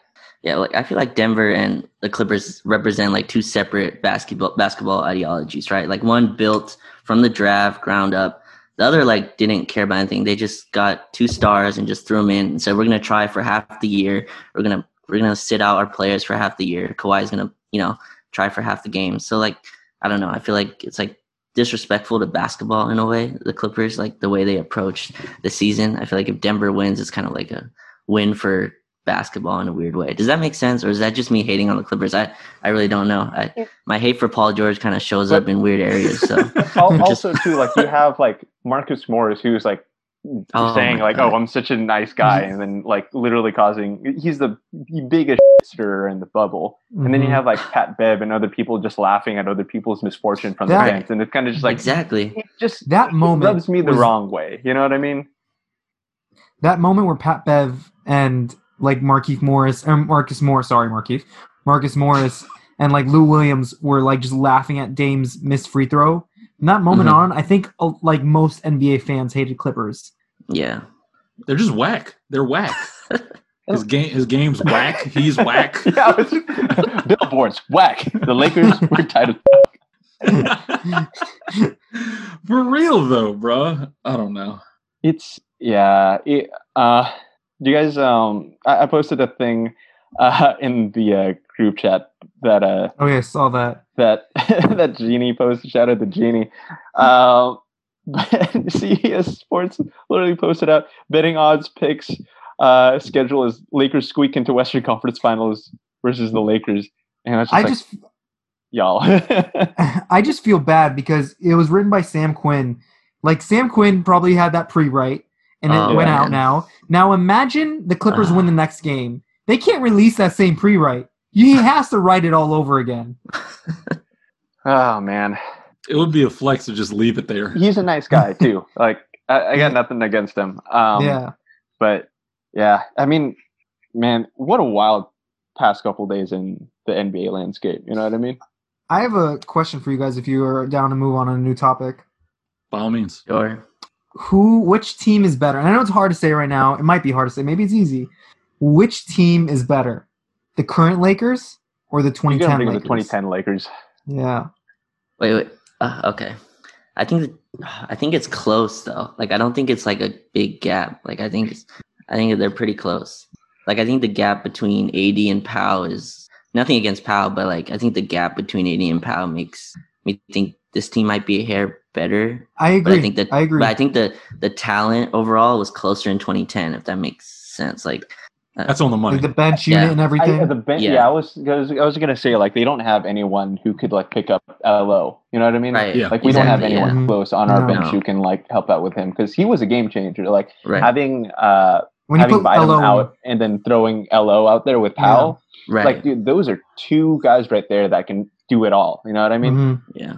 Yeah, like, I feel like Denver and the Clippers represent, like, two separate basketball basketball ideologies, right? Like, one built from the draft, ground up. The other, like, didn't care about anything. They just got two stars and just threw them in and said, we're going to try for half the year. We're going to we're gonna sit out our players for half the year. Kawhi's going to, you know, try for half the game. So, like, I don't know. I feel like it's, like, disrespectful to basketball in a way, the Clippers, like, the way they approach the season. I feel like if Denver wins, it's kind of like a win for basketball in a weird way. Does that make sense, or is that just me hating on the Clippers? I, I really don't know. I, yeah. My hate for Paul George kind of shows but, up in weird areas. So also too, like you have like Marcus Morris, who's like oh, saying like, God. "Oh, I'm such a nice guy," and then like literally causing he's the biggest stirrer in the bubble. Mm-hmm. And then you have like Pat Bev and other people just laughing at other people's misfortune from that, the fans, and it's kind of just like exactly it just that moment rubs me the was, wrong way. You know what I mean? That moment where Pat Bev and like Markieff Morris, um, Marcus Morris, sorry, Markieff, Marcus Morris, and like Lou Williams were like just laughing at Dame's missed free throw. From that moment mm-hmm. on, I think like most N B A fans hated Clippers. Yeah, they're just whack. They're whack. his game, his game's whack. He's whack. Yeah, was, billboards whack. The Lakers were tied up. For real though, bro. I don't know. It's yeah. It, uh, you guys, um, I, I posted a thing uh, in the uh, group chat that. Uh, oh yeah, I saw that. That that Genie posted. Shout out to Genie. Uh, but C B S Sports literally posted out betting odds picks. Uh, schedule is Lakers squeak into Western Conference Finals versus the Lakers, and I was just I like, just, y'all. I just feel bad because it was written by Sam Quinn. Like Sam Quinn probably had that pre-write. And it oh, went man. out now. Now imagine the Clippers uh, win the next game. They can't release that same pre-write. He has to write it all over again. Oh, man. It would be a flex to just leave it there. He's a nice guy, too. Like, I, I got nothing against him. Um, yeah. But, yeah, I mean, man, what a wild past couple days in the N B A landscape. You know what I mean? I have a question for you guys if you are down to move on to a new topic. By all means. Sure. Who? Which team is better? And I know it's hard to say right now. It might be hard to say. Maybe it's easy. Which team is better? The current Lakers or the twenty ten Lakers? The twenty ten Lakers. Yeah. Wait, wait. Uh, okay. I think I think it's close though. Like I don't think it's like a big gap. Like I think I think they're pretty close. Like I think the gap between A D and Powell is nothing against Powell, but like I think the gap between A D and Powell makes me think this team might be a hair better. I agree. But I think that I agree. But I think the the talent overall was closer in twenty ten, if that makes sense. Like That's on the money. Like the bench unit yeah. and everything. I, the ben- yeah. yeah, I was, I was, I was gonna say like they don't have anyone who could like pick up L O. You know what I mean? Right. Yeah. Like we exactly. don't have anyone yeah. close on our no, bench no. who can like help out with him because he was a game changer. Like right. having uh, when having Bynum out and then throwing L O out there with Powell. Yeah. Right. Like dude, those are two guys right there that can do it all. You know what I mean? Mm-hmm. Yeah.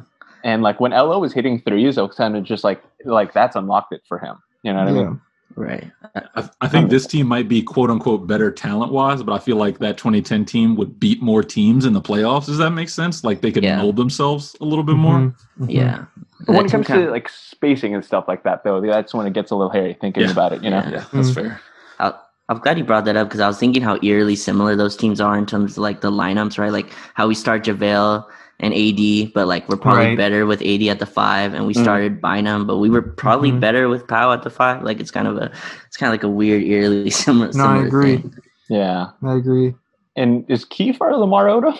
And like when L O was hitting threes, I was kind of just like like that's unlocked it for him. You know what yeah. I mean? Right. I, I think this team might be quote unquote better talent wise, but I feel like that twenty ten team would beat more teams in the playoffs. Does that make sense? Like they could yeah. mold themselves a little bit more. Mm-hmm. Mm-hmm. Yeah. But when it comes to like spacing and stuff like that, though, that's when it gets a little hairy thinking yeah. about it, you know? Yeah, yeah that's mm-hmm. fair. I, I'm glad you brought that up because I was thinking how eerily similar those teams are in terms of like the lineups, right? Like how we start JaVale and A D, but like we're probably right. better with A D at the five, and we mm. started Bynum, but we were probably mm-hmm. better with Powell at the five. Like it's kind of a, it's kind of like a weird, eerily similar. No, similar I agree. Thing. Yeah, I agree. And is key for Lamar Odom?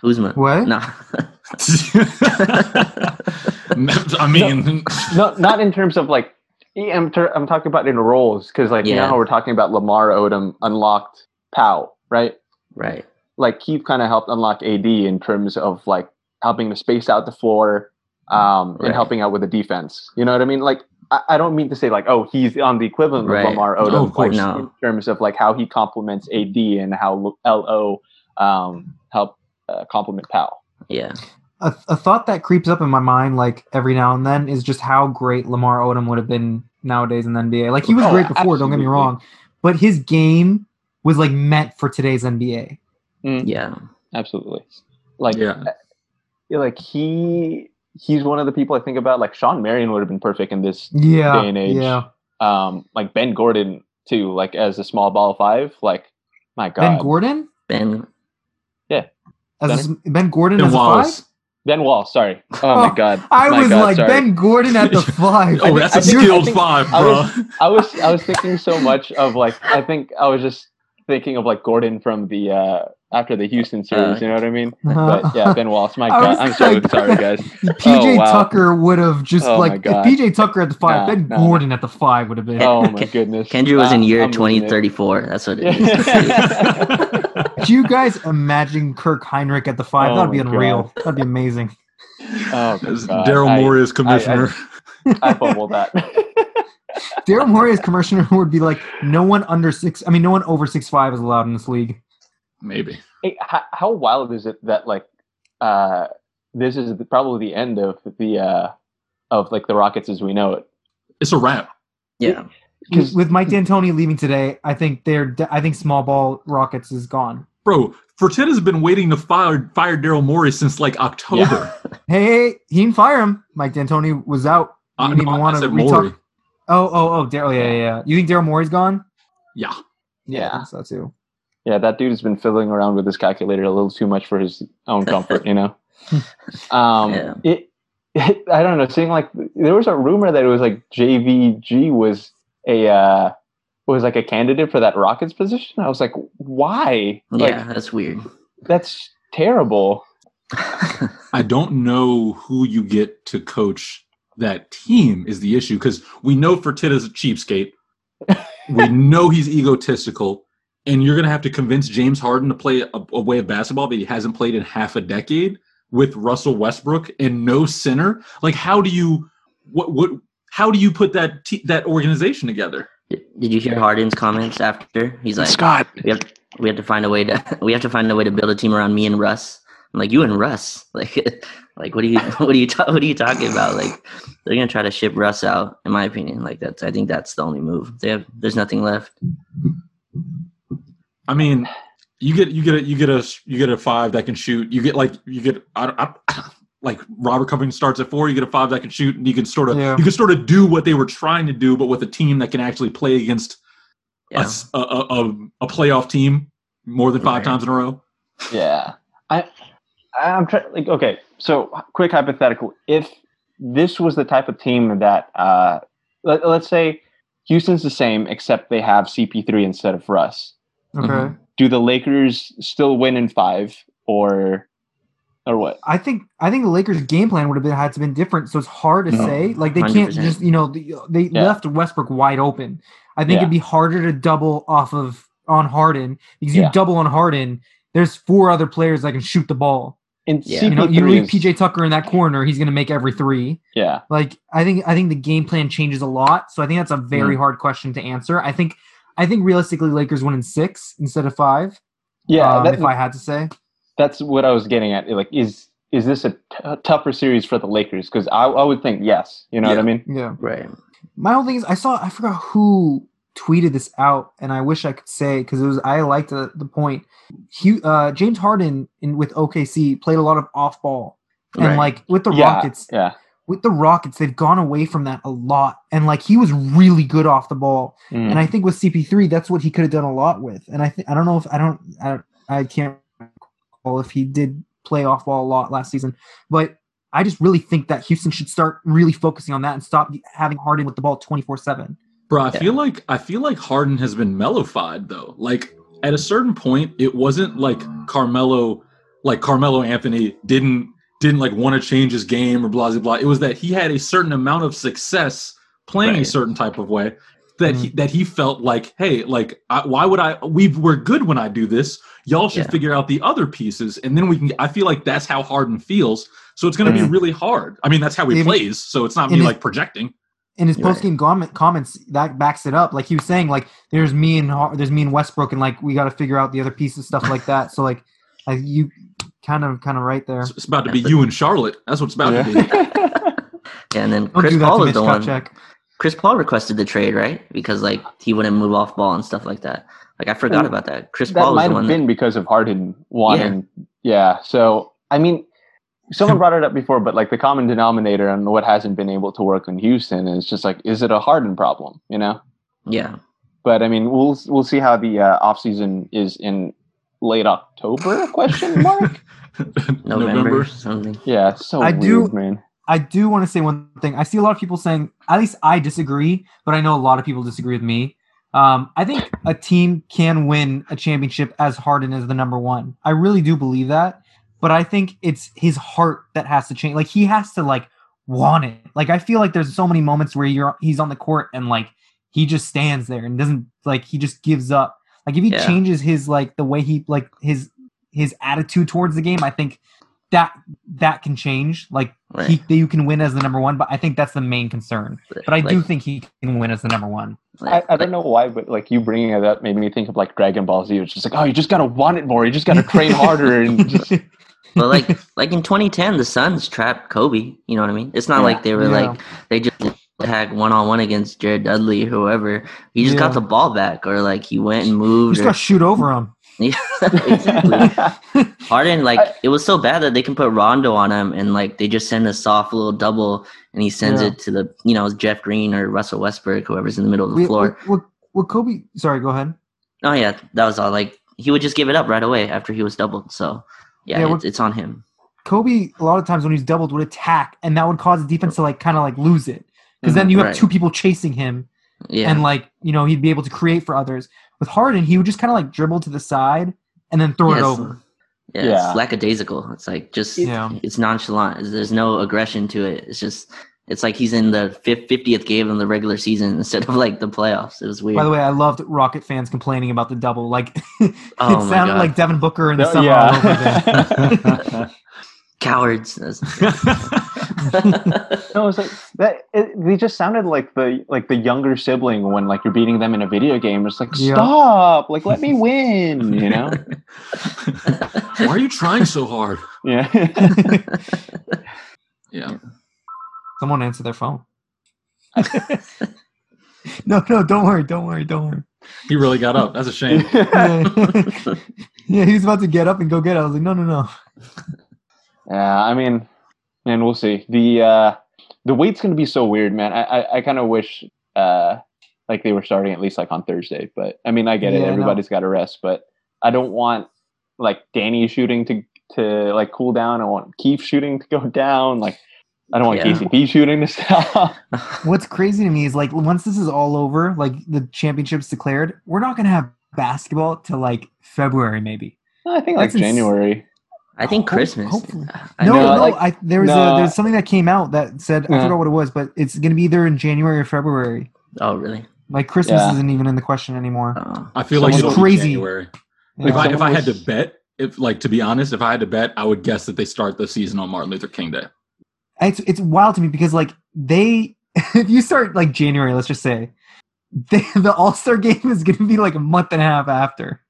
Kuzma. What? No. I mean, no, no, not in terms of like. I'm ter- I'm talking about in roles because like yeah. you know how we're talking about Lamar Odom unlocked Powell, right? Right. Like Keith kind of helped unlock A D in terms of like helping to space out the floor um, right. and helping out with the defense. You know what I mean? Like, I, I don't mean to say like, oh, he's on the equivalent right. of Lamar Odom. No, of course, like, no. in terms of like how he complements A D and how L O um, help uh, complement Powell. Yeah. A, a thought that creeps up in my mind like every now and then is just how great Lamar Odom would have been nowadays in the N B A. Like he was oh, great before, absolutely. Don't get me wrong, but his game was like meant for today's N B A. Mm. Yeah, absolutely. Like, yeah. like he he's one of the people I think about. Like Sean Marion would have been perfect in this yeah, day and age. Yeah. Um, like Ben Gordon too. Like as a small ball five. Like my God, Ben Gordon. Ben. Yeah. As Ben, a, Ben Gordon ben as Wallace. a five. Ben Wall, sorry. Oh, oh my God. I my was God, like sorry. Ben Gordon at the five. oh, that's a skilled five, bro. I was, I was I was thinking so much of like I think I was just thinking of like Gordon from the. Uh, After the Houston series, uh, you know what I mean? Uh, but yeah, Ben Wallace. My God, I'm so like, sorry, guys. P J oh, wow. Tucker would have just oh, like if P J Tucker at the five, nah, Ben nah. Gordon at the five would have been. Oh my goodness. Kendrick was in year twenty thirty-four. That's what it is. Do you guys imagine Kirk Heinrich at the five? Oh, that'd be unreal. God. That'd be amazing. Oh, Daryl Morey is commissioner. I, I, I fumbled that. Daryl Morey as commissioner would be like no one under six. I mean, no one over six five is allowed in this league. Maybe. Hey, how, how wild is it that like uh, this is the, probably the end of the uh, of like the Rockets as we know it? It's a wrap. Yeah. Because with Mike D'Antoni leaving today, I think they're. I think small ball Rockets is gone. Bro, Fortin has been waiting to fire fire Daryl Morey since like October. Yeah. hey, he didn't fire him. Mike D'Antoni was out. You didn't uh, no, even want to retalk. Oh, oh, oh, Daryl. Yeah, yeah, yeah. You think Daryl Morey's gone? Yeah. Yeah, yeah. I think so too. Yeah, that dude has been fiddling around with his calculator a little too much for his own comfort, you know? Um, yeah. it, it, I don't know, seeing like, there was a rumor that it was like J V G was a, uh, was like a candidate for that Rockets position. I was like, why? Like, yeah, that's weird. That's terrible. I don't know who you get to coach that team is the issue, because we know Fertitta's a cheapskate. We know he's egotistical. And you're going to have to convince James Harden to play a, a way of basketball that he hasn't played in half a decade with Russell Westbrook and no center. Like, how do you what what how do you put that te- that organization together? Did you hear Harden's comments after? He's like, Scott, we have, we have to find a way to we have to find a way to build a team around me and Russ. I'm like, you and Russ, like, like what are you what are you ta- what are you talking about? Like, they're going to try to ship Russ out, in my opinion. Like, that's I think that's the only move. They have there's nothing left. I mean, you get you get a you get a you get a five that can shoot. You get like you get I, I, like Robert Covington starts at four. You get a five that can shoot, and you can sort of yeah. you can sort of do what they were trying to do, but with a team that can actually play against yeah. a, a, a a playoff team more than five right. times in a row. Yeah, I I'm trying like okay. So quick hypothetical: if this was the type of team that uh, let, let's say Houston's the same, except they have C P three instead of Russ. Okay. Mm-hmm. Do the Lakers still win in five or or what? I think I think the Lakers' game plan would have been had to been different, so it's hard to no. say. Like they one hundred percent. Can't just you know they, they yeah. left Westbrook wide open. I think yeah. it'd be harder to double off of on Harden, because you yeah. double on Harden, there's four other players that can shoot the ball. And yeah. you know, you leave P J Tucker in that corner, he's going to make every three. Yeah. Like I think I think the game plan changes a lot, so I think that's a very mm. hard question to answer. I think I think realistically Lakers win in six instead of five. Yeah, um, that, if I had to say. That's what I was getting at. Like is is this a, t- a tougher series for the Lakers, cuz I I would think yes, you know yeah. what I mean? Yeah. Right. My whole thing is I saw I forgot who tweeted this out, and I wish I could say because it was I liked the, the point. He, uh, James Harden in, with O K C played a lot of off ball, and right. like with the yeah, Rockets, yeah. with the Rockets they've gone away from that a lot, and like he was really good off the ball, mm. and I think with C P three that's what he could have done a lot with, and I th- I don't know if I don't I I can't recall if he did play off ball a lot last season, but I just really think that Houston should start really focusing on that and stop having Harden with the ball twenty-four seven. Bro, I yeah. feel like I feel like Harden has been mellowified though. Like at a certain point, it wasn't like Carmelo, like Carmelo Anthony didn't didn't like want to change his game or blah blah blah. It was that he had a certain amount of success playing right. a certain type of way that mm-hmm. he that he felt like, hey, like I, why would I? We we're good when I do this. Y'all should yeah. figure out the other pieces, and then we can. I feel like that's how Harden feels. So it's going to mm-hmm. be really hard. I mean, that's how he Even, plays. So it's not me like projecting. In his post game comment, comments, that backs it up. Like he was saying, like there's me and there's me and Westbrook, and like we got to figure out the other pieces, stuff like that. So like, like you kind of kind of right there. So it's about to be you and Charlotte. That's what it's about yeah. to be. yeah, and then Don't Chris Paul is the one. Check. Chris Paul requested the trade, right? Because like he wouldn't move off ball and stuff like that. Like I forgot and about that. Chris that Paul was the one. That might have been because of Harden wanting. Yeah. yeah. So I mean. Someone brought it up before, but like the common denominator on what hasn't been able to work in Houston is just like, is it a Harden problem? You know? Yeah. But I mean, we'll we'll see how the uh, off season is in late October? Question mark. November, November something. Yeah, it's so I weird, do, man. I do want to say one thing. I see a lot of people saying, at least I disagree, but I know a lot of people disagree with me. Um, I think a team can win a championship as Harden is the number one. I really do believe that. But I think it's his heart that has to change. Like he has to like want it. Like I feel like there's so many moments where you're he's on the court and like he just stands there and doesn't like he just gives up. Like if he yeah. changes his like the way he like his his attitude towards the game, I think that that can change. Like right. he you can win as the number one, but I think that's the main concern. But I like, do think he can win as the number one. Like, I, I don't know why, but like you bringing it up made me think of like Dragon Ball Z. It's just like, oh, you just gotta want it more. You just gotta train harder and just. But like, like in twenty ten, the Suns trapped Kobe. You know what I mean? It's not yeah, like they were yeah. like they just had one on one against Jared Dudley, or whoever. He just yeah. got the ball back, or like he went and moved. Just got to shoot over him. Yeah, exactly. Harden, like I, it was so bad that they can put Rondo on him, and like they just send a soft little double, and he sends yeah. it to the you know Jeff Green or Russell Westbrook, whoever's in the middle of the we, floor. What what Kobe? Sorry, go ahead. Oh yeah, that was all. Like he would just give it up right away after he was doubled. So. Yeah, yeah it's, it's on him. Kobe, a lot of times when he's doubled, would attack, and that would cause the defense to like kind of like lose it, because mm-hmm, then you have right. two people chasing him, yeah. and like you know he'd be able to create for others. With Harden, he would just kind of like dribble to the side and then throw yes. it over. Yeah, yeah, it's lackadaisical. It's like just yeah. it's nonchalant. There's no aggression to it. It's just it's like he's in the fiftieth game of the regular season instead of like the playoffs. It was weird. By the way, I loved Rocket fans complaining about the double. Like it oh sounded God. like Devin Booker in the oh, summer yeah. all over again. Cowards. No, it's like that. It, they just sounded like the like the younger sibling when like you're beating them in a video game. It's like yeah. stop, like let me win. You know? Why are you trying so hard? Yeah. yeah. Someone answer their phone. no, no, don't worry, don't worry, don't worry. He really got up. That's a shame. yeah. yeah, he was about to get up and go get it. I was like, no, no, no. Yeah, I mean, and we'll see. The uh, the weight's going to be so weird, man. I I, I kind of wish uh, like they were starting at least like on Thursday. But I mean, I get yeah, it. Everybody's got to rest. But I don't want like Danny shooting to to like cool down. I want Keith shooting to go down. Like. I don't want yeah. K C P shooting this stuff. What's crazy to me is, like, once this is all over, like, the championship's declared, we're not going to have basketball till, like, February maybe. No, I think, like, That's January. Ins- I think Hope, Christmas. Hopefully. I no, know, no, like, I, there was no. a, there's something that came out that said, yeah. I forgot what it was, but it's going to be either in January or February. Oh, really? Like Christmas yeah. isn't even in the question anymore. Uh, I feel like it's crazy. January. Yeah, if I if I had to bet, if like to be honest, if I had to bet, I would guess that they start the season on Martin Luther King Day. It's it's wild to me because like they, if you start like January, let's just say, they, the All-Star game is going to be like a month and a half after.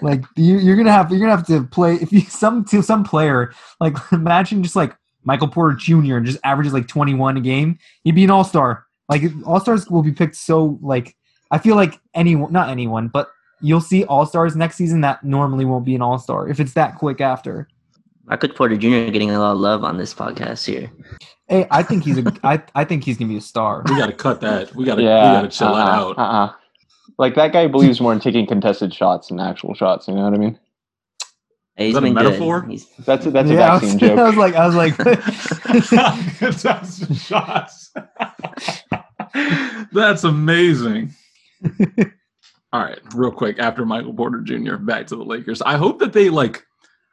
Like you, you're gonna have you're gonna have to play if you some to some player like imagine just like Michael Porter Junior just averages like twenty-one a game, he'd be an All-Star. Like All-Stars will be picked so like I feel like anyone not anyone but. You'll see All-Stars next season that normally won't be an All-Star if it's that quick after. Michael Porter Junior getting a lot of love on this podcast here. Hey, I think he's a, I, I think he's gonna be a star. We gotta cut that. We gotta yeah, we gotta chill uh-uh, that out. Uh-uh. Like that guy believes more in taking contested shots than actual shots. You know what I mean? Hey, is that a metaphor? That's a, that's yeah, a vaccine I was, joke. I was like, I was like, contested shots. That's amazing. All right, real quick, after Michael Porter Junior, back to the Lakers. I hope that they, like,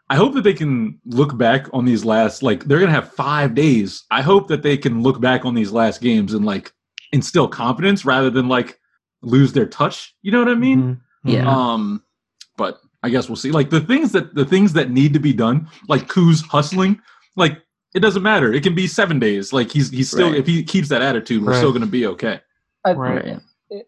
I hope that they can look back on these last, like, they're going to have five days. I hope that they can look back on these last games and, like, instill confidence rather than, like, lose their touch. You know what I mean? Mm-hmm. Yeah. Um, but I guess we'll see. Like, the things that the things that need to be done, like Kuz hustling, like, it doesn't matter. It can be seven days. Like, he's he's still, right. if he keeps that attitude, we're right. still going to be okay. I, right, yeah.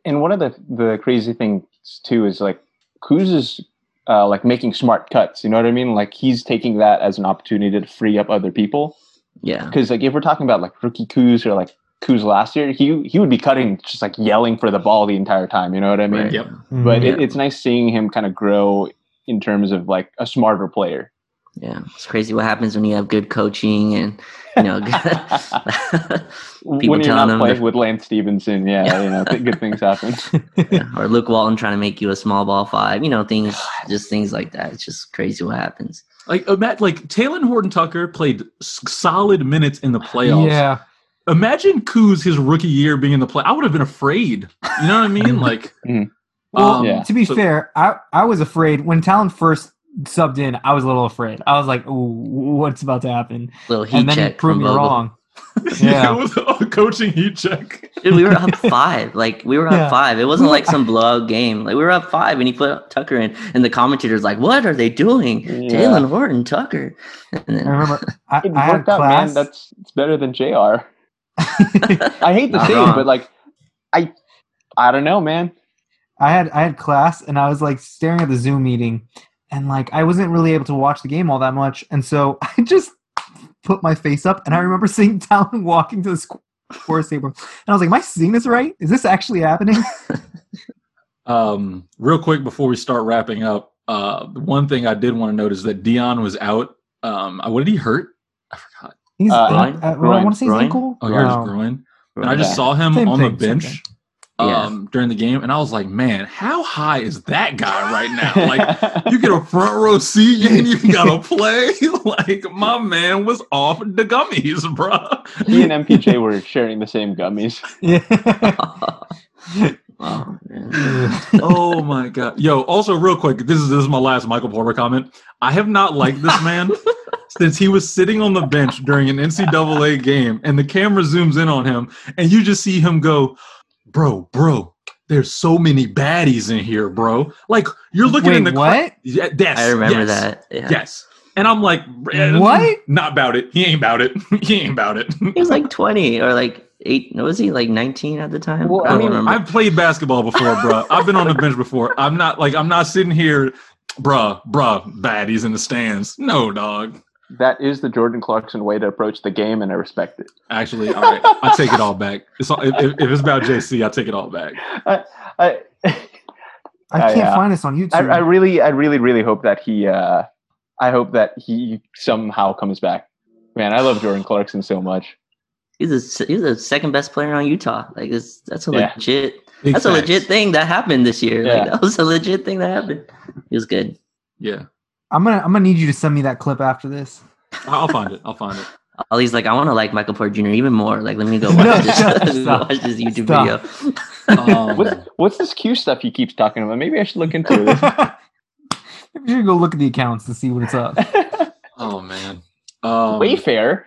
And one of the, the crazy things, too, is, like, Kuz is, uh, like, making smart cuts. You know what I mean? Like, he's taking that as an opportunity to free up other people. Yeah. Because, like, if we're talking about, like, rookie Kuz or, like, Kuz last year, he he would be cutting, just, like, yelling for the ball the entire time. You know what I mean? Right. Yep. Mm-hmm. But it, it's nice seeing him kind of grow in terms of, like, a smarter player. Yeah. It's crazy what happens when you have good coaching and, you know, people when you're not playing with Lance Stevenson. Yeah. yeah. You know, th- good things happen. Yeah. Or Luke Walton trying to make you a small ball five, you know, things, just things like that. It's just crazy what happens. Like, like Talon Horton Tucker played solid minutes in the playoffs. Yeah. Imagine Kuz, his rookie year being in the play. I would have been afraid. You know what I mean? Like, mm-hmm. well, um, yeah. to be so, fair, I, I was afraid when Talon first subbed in, I was a little afraid. I was like, "Ooh, what's about to happen?" Little heat and then check, prove me Logan. Wrong. Yeah, it was a coaching heat check. Dude, we were up five. Like we were up yeah. five. It wasn't like some blowout game. Like we were up five, and he put Tucker in, and the commentators like, "What are they doing?" Yeah. Talon Horton Tucker. And then, I remember. I, it I worked out, class. Man. That's it's better than J R. I hate to say it, but like, I, I don't know, man. I had I had class, and I was like staring at the Zoom meeting. And, like, I wasn't really able to watch the game all that much. And so I just put my face up. And I remember seeing Talon walking to the scorer's table. And I was like, am I seeing this right? Is this actually happening? um, real quick before we start wrapping up, uh, one thing I did want to note is that Dion was out. Um, what did he hurt? I forgot. He's uh, groin, I, I, groin, I want to say groin? His ankle. Oh, here's wow. groin. And I just yeah. saw him same on thing, the bench. Um, yeah. during the game, and I was like, man, how high is that guy right now? Like, you get a front row seat and you gotta play. Like, my man was off the gummies, bro. He and M P J were sharing the same gummies. Yeah. Oh, man. Oh my god. Yo, also real quick, this is this is my last Michael Porter comment. I have not liked this man since he was sitting on the bench during an N C double A game and the camera zooms in on him and you just see him go, Bro, bro, there's so many baddies in here, bro. Like, you're looking Wait, in the... what? Cl- yeah, yes, I remember yes, that. Yeah. Yes. And I'm like... What? Not about it. He ain't about it. He ain't about it. He was like twenty or like eight. Was he like nineteen at the time? Well, I, I mean, remember. I've played basketball before, bro. I've been on the bench before. I'm not like... I'm not sitting here, bruh, bruh, baddies in the stands. No, dog. That is the Jordan Clarkson way to approach the game, and I respect it. Actually, all right, I take it all back. It's all, if, if it's about J C, I take it all back. I I, I can't uh, find this on YouTube. I, I really, I really, really hope that he. Uh, I hope that he somehow comes back. Man, I love Jordan Clarkson so much. He's a, he's the second best player on Utah. Like it's, that's a yeah. legit. Exactly. That's a legit thing that happened this year. Yeah. Like, that was a legit thing that happened. He was good. Yeah. I'm gonna I'm gonna need you to send me that clip after this. I'll find it. I'll find it. Ollie's like, I want to like Michael Porter Junior even more. Like, let me go watch, no, this, stop, let me go watch this YouTube stop. video. Um, what's, what's this Q stuff he keeps talking about? Maybe I should look into it. Maybe you should go look at the accounts and see what it's up. Oh man, um, Wayfair.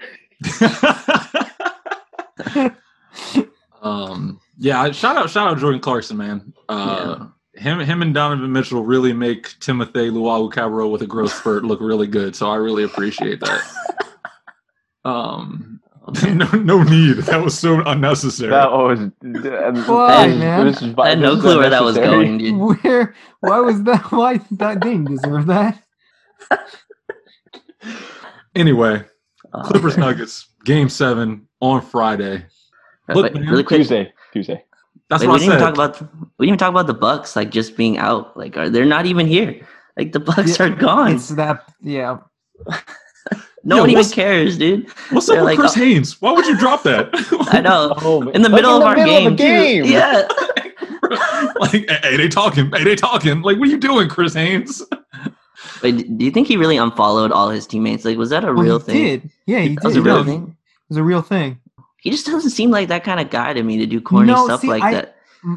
um, Yeah, shout out, shout out Jordan Clarkson, man. Uh, yeah. Him, him, and Donovan Mitchell really make Timothée Luwawu-Cabarrot with a growth spurt look really good. So I really appreciate that. um, no, no need. That was so unnecessary. That was. Why, hey, man? This is, I had no clue where that was going, dude. Where? Why was that? Why that didn't deserve that? Anyway, oh, Clippers man. Nuggets game seven on Friday. Look, like, man, really quick, Tuesday, Tuesday. That's like, what we I didn't said. Even talk about. We didn't even talk about the Bucks, like just being out. Like, are they're not even here? Like the Bucks yeah, are gone. It's that, yeah. No Yo, one even cares, dude. What's they're up with like, Chris oh. Haynes? Why would you drop that? I know. Oh, in the middle like, of the our middle game, of game. Yeah. Like, hey, they talking. Hey, they talking. Like, what are you doing, Chris Haynes? Wait, do you think he really unfollowed all his teammates? Like, was that a well, real he thing? Did. Yeah, he that did. Was a real yeah. thing. It was a real thing. He just doesn't seem like that kind of guy to me to do corny no, stuff see, like I, that.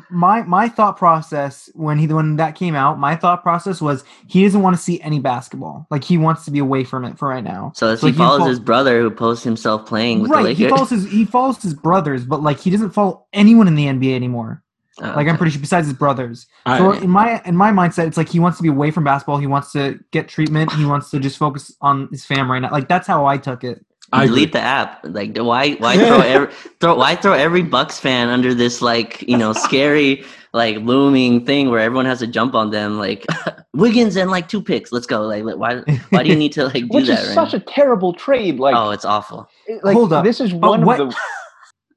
My my thought process when he when that came out, my thought process was he doesn't want to see any basketball. Like he wants to be away from it for right now. So that's, like, he follows he fo- his brother who posts himself playing with right, the Lakers. He follows his he follows his brothers, but like he doesn't follow anyone in the N B A anymore. Oh, like okay. I'm pretty sure besides his brothers. All so right. in my in my mindset, it's like he wants to be away from basketball. He wants to get treatment. He wants to just focus on his fam right now. Like that's how I took it. I delete agree. The app. Like, why? Why throw every? Throw, why throw every Bucks fan under this like you know scary like looming thing where everyone has to jump on them? Like Wiggins and like two picks. Let's go. Like, why? Why do you need to like do Which that? Which is right such now? A terrible trade. Like, oh, it's awful. Like, hold up. This is one what, of the.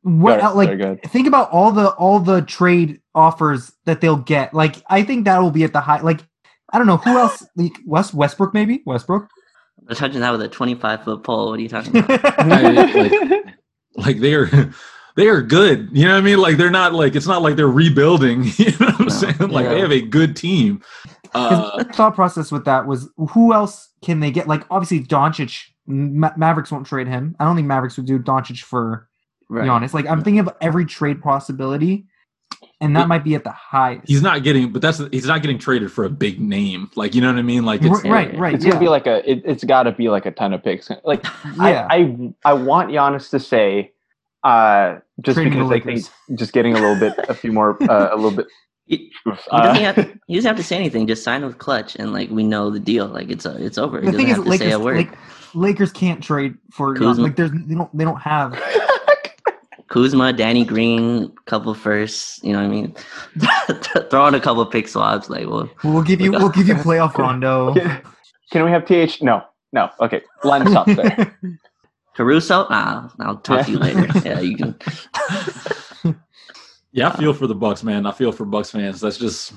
What sorry, like? Sorry, think about all the all the trade offers that they'll get. Like, I think that will be at the high. Like, I don't know who else. Like, West Westbrook maybe Westbrook. I'm touching that with a twenty-five foot pole. What are you talking about? I, like, like they are, they are good. You know what I mean? Like they're not like it's not like they're rebuilding. You know what I'm no, saying? Like yeah. they have a good team. Uh, the thought process with that was who else can they get? Like obviously Doncic, Ma- Mavericks won't trade him. I don't think Mavericks would do Doncic for right. Giannis. Like I'm yeah. thinking of every trade possibility. And that it, might be at the highest. He's not getting, but that's he's not getting traded for a big name, like you know what I mean. Like it's, right, right. It's yeah. gonna be like a. It, it's got to be like a ton of picks. Like yeah. I, I, I want Giannis to say, uh, just Trading because I think just getting a little bit, a few more, uh, a little bit. He, he, doesn't have, he doesn't have to say anything. Just sign with Clutch, and like we know the deal. Like it's a, it's over. He the doesn't thing have is, to Lakers, say a word. Like, Lakers can't trade for Kuzma. Like there's they don't they don't have. Kuzma, Danny Green, couple firsts, you know what I mean? Throw in a couple pick swaps, like we'll we'll give you we'll, we'll give you playoff Rondo. Can, can we have T H? No, no. Okay, line us up there. Caruso, nah, I'll talk yeah. to you later. Yeah, you can. Yeah, I feel for the Bucks, man. I feel for Bucks fans. That's just.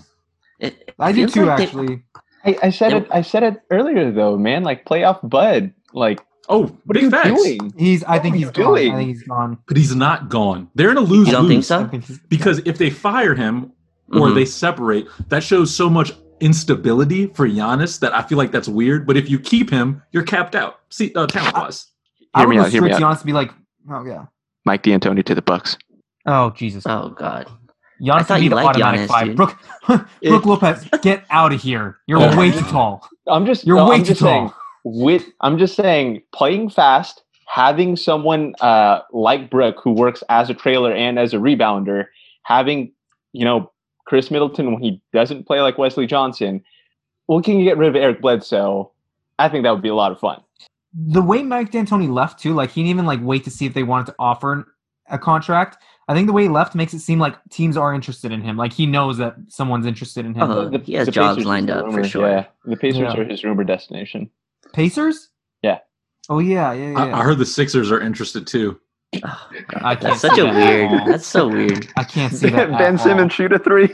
It, it I do too, like actually. They, I, I said it, it. I said it earlier, though, man. Like playoff Bud, like. Oh, what are you facts. Doing? He's. I think he's doing. Gone. I think he's gone. But he's not gone. They're in a lose. You don't lose think so? Because if they fire him or mm-hmm. they separate, that shows so much instability for Giannis that I feel like that's weird. But if you keep him, you're capped out. See, uh, talent wise. I would restrict Giannis out. To be like, oh yeah, Mike D'Antoni to the Bucks. Oh Jesus. Oh God. Giannis I thought you liked Giannis, five. Brooke, Brooke Lopez, get out of here. You're oh. way too tall. I'm just. You're no, way I'm too just tall. Saying, With I'm just saying, playing fast, having someone uh, like Brooke who works as a trailer and as a rebounder, having you know Chris Middleton when he doesn't play like Wesley Johnson. Well, can you get rid of Eric Bledsoe? I think that would be a lot of fun. The way Mike D'Antoni left too, like he didn't even like wait to see if they wanted to offer a contract. I think the way he left makes it seem like teams are interested in him. Like he knows that someone's interested in him. Oh, the, he has the jobs Pacers lined up rumor, for sure. Yeah, the Pacers yeah. are his rumor destination. Pacers? Yeah. Oh yeah, yeah, yeah. I, I heard the Sixers are interested too. Oh, I can't that's such a that weird. That's so weird. I can't see that. Ben Simmons shoot a three.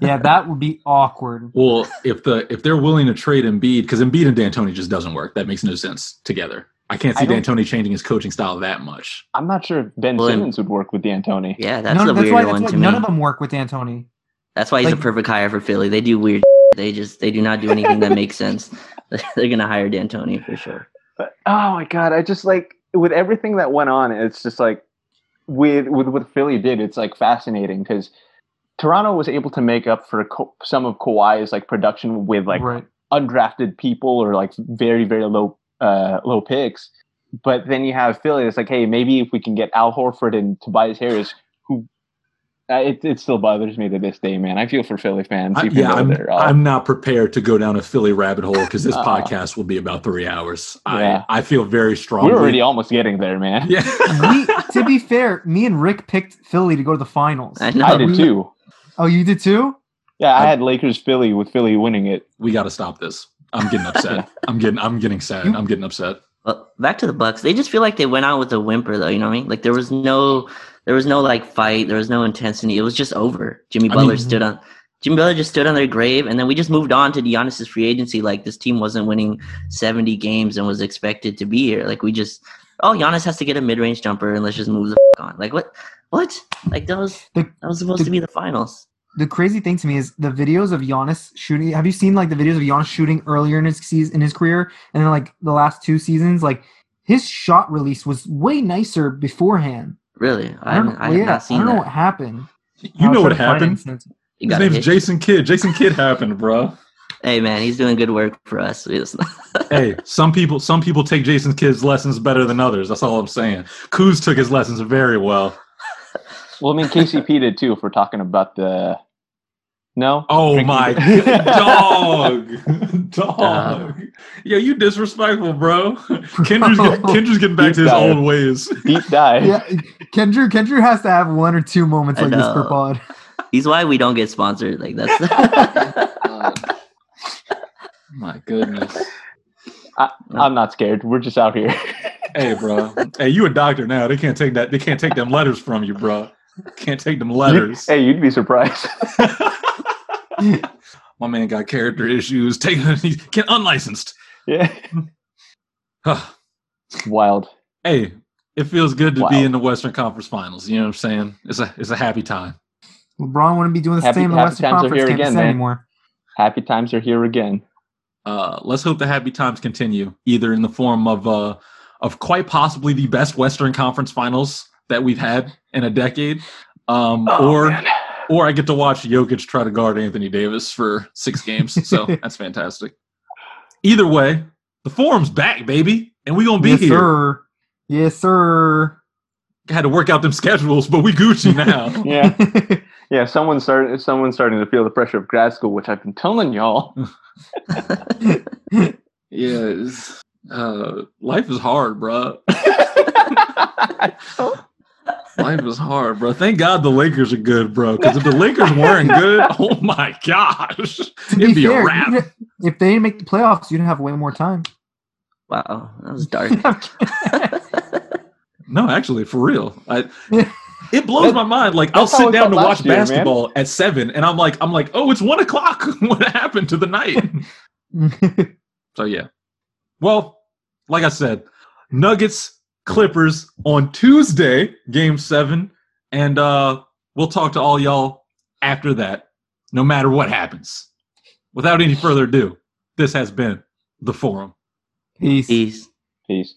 Yeah, that would be awkward. Well, if the if they're willing to trade Embiid, because Embiid and D'Antoni just doesn't work. That makes no sense together. I can't see I D'Antoni changing his coaching style that much. I'm not sure if Ben well, Simmons would work with D'Antoni. Yeah, that's no, the that's weird why, one that's to me. None of them work with D'Antoni. That's why he's like, a perfect hire for Philly. They do weird. They just they do not do anything that makes sense. They're gonna hire D'Antoni for sure. But, oh my God! I just like with everything that went on, it's just like with with what Philly did. It's like fascinating because Toronto was able to make up for co- some of Kawhi's like production with like right. undrafted people or like very very low uh, low picks. But then you have Philly. It's like, hey, maybe if we can get Al Horford and Tobias Harris, who It it still bothers me to this day, man. I feel for Philly fans. I, yeah, I'm, uh, I'm not prepared to go down a Philly rabbit hole because this uh, podcast will be about three hours. Yeah. I, I feel very strongly. We're already almost getting there, man. Yeah. me, to be fair, me and Rick picked Philly to go to the finals. I, I did too. Oh, you did too? Yeah, I, I had Lakers Philly with Philly winning it. We got to stop this. I'm getting upset. I'm getting I'm getting sad. You, I'm getting upset. Well, back to the Bucks. They just feel like they went out with a whimper, though. You know what I mean? Like there was no. There was no like fight. There was no intensity. It was just over. Jimmy Butler I mean, stood on. Jimmy Butler just stood on their grave, and then we just moved on to Giannis's free agency. Like this team wasn't winning seventy games and was expected to be here. Like we just, oh, Giannis has to get a mid-range jumper, and let's just move the f- on. Like what? What? Like that was the, that was supposed the, to be the finals. The crazy thing to me is the videos of Giannis shooting. Have you seen like the videos of Giannis shooting earlier in his season in his career, and then like the last two seasons, like his shot release was way nicer beforehand. Really? I haven't I, I, yeah, I don't know that. What happened. You know what happened. His name's Jason Kidd. Jason Kidd happened, bro. Hey man, he's doing good work for us. Hey, some people some people take Jason Kidd's lessons better than others. That's all I'm saying. Kuz took his lessons very well. Well, I mean K C P did too if we're talking about the No? Oh my dog. Dog. Yo, you disrespectful, bro. Kendrick's, get, Kendrick's getting back Deep to his dive. Old ways. Deep dive. Yeah, Kendrick, Kendrick has to have one or two moments I like know. This per pod. He's why we don't get sponsored. Like that's the- my goodness. I, I'm not scared. We're just out here. Hey, bro. Hey, you a doctor now. They can't take that. They can't take them letters from you, bro. Can't take them letters. Hey, you'd be surprised. My man got character issues. Taking he's get unlicensed. Yeah. Wild. Hey, it feels good to Wild. Be in the Western Conference Finals. You know what I'm saying? It's a it's a happy time. LeBron wouldn't be doing the happy, same in the Western Conference again, anymore. Happy times are here again. Uh, let's hope the happy times continue, either in the form of uh, of quite possibly the best Western Conference Finals that we've had in a decade, um, oh, or. Man. Or I get to watch Jokic try to guard Anthony Davis for six games. So that's fantastic. Either way, the forum's back, baby. And we're going to be yes, here. Yes, sir. Yes, sir. Had to work out them schedules, but we Gucci now. Yeah. Yeah, someone start, someone's starting to feel the pressure of grad school, which I've been telling y'all. Yeah. Uh, life is hard, bro. Life is hard, bro. Thank God the Lakers are good, bro. Because if the Lakers weren't good, oh my gosh, to it'd be, be fair, a wrap. If they didn't make the playoffs, you'd have way more time. Wow, that was dark. No, actually, for real, I, it blows that, my mind. Like I'll sit down to watch year, basketball man. At seven, and I'm like, I'm like, oh, it's one o'clock. What happened to the night? So yeah. Well, like I said, Nuggets. Clippers on Tuesday, game seven, and uh, we'll talk to all y'all after that, no matter what happens. Without any further ado, this has been The Forum. Peace. Peace. Peace.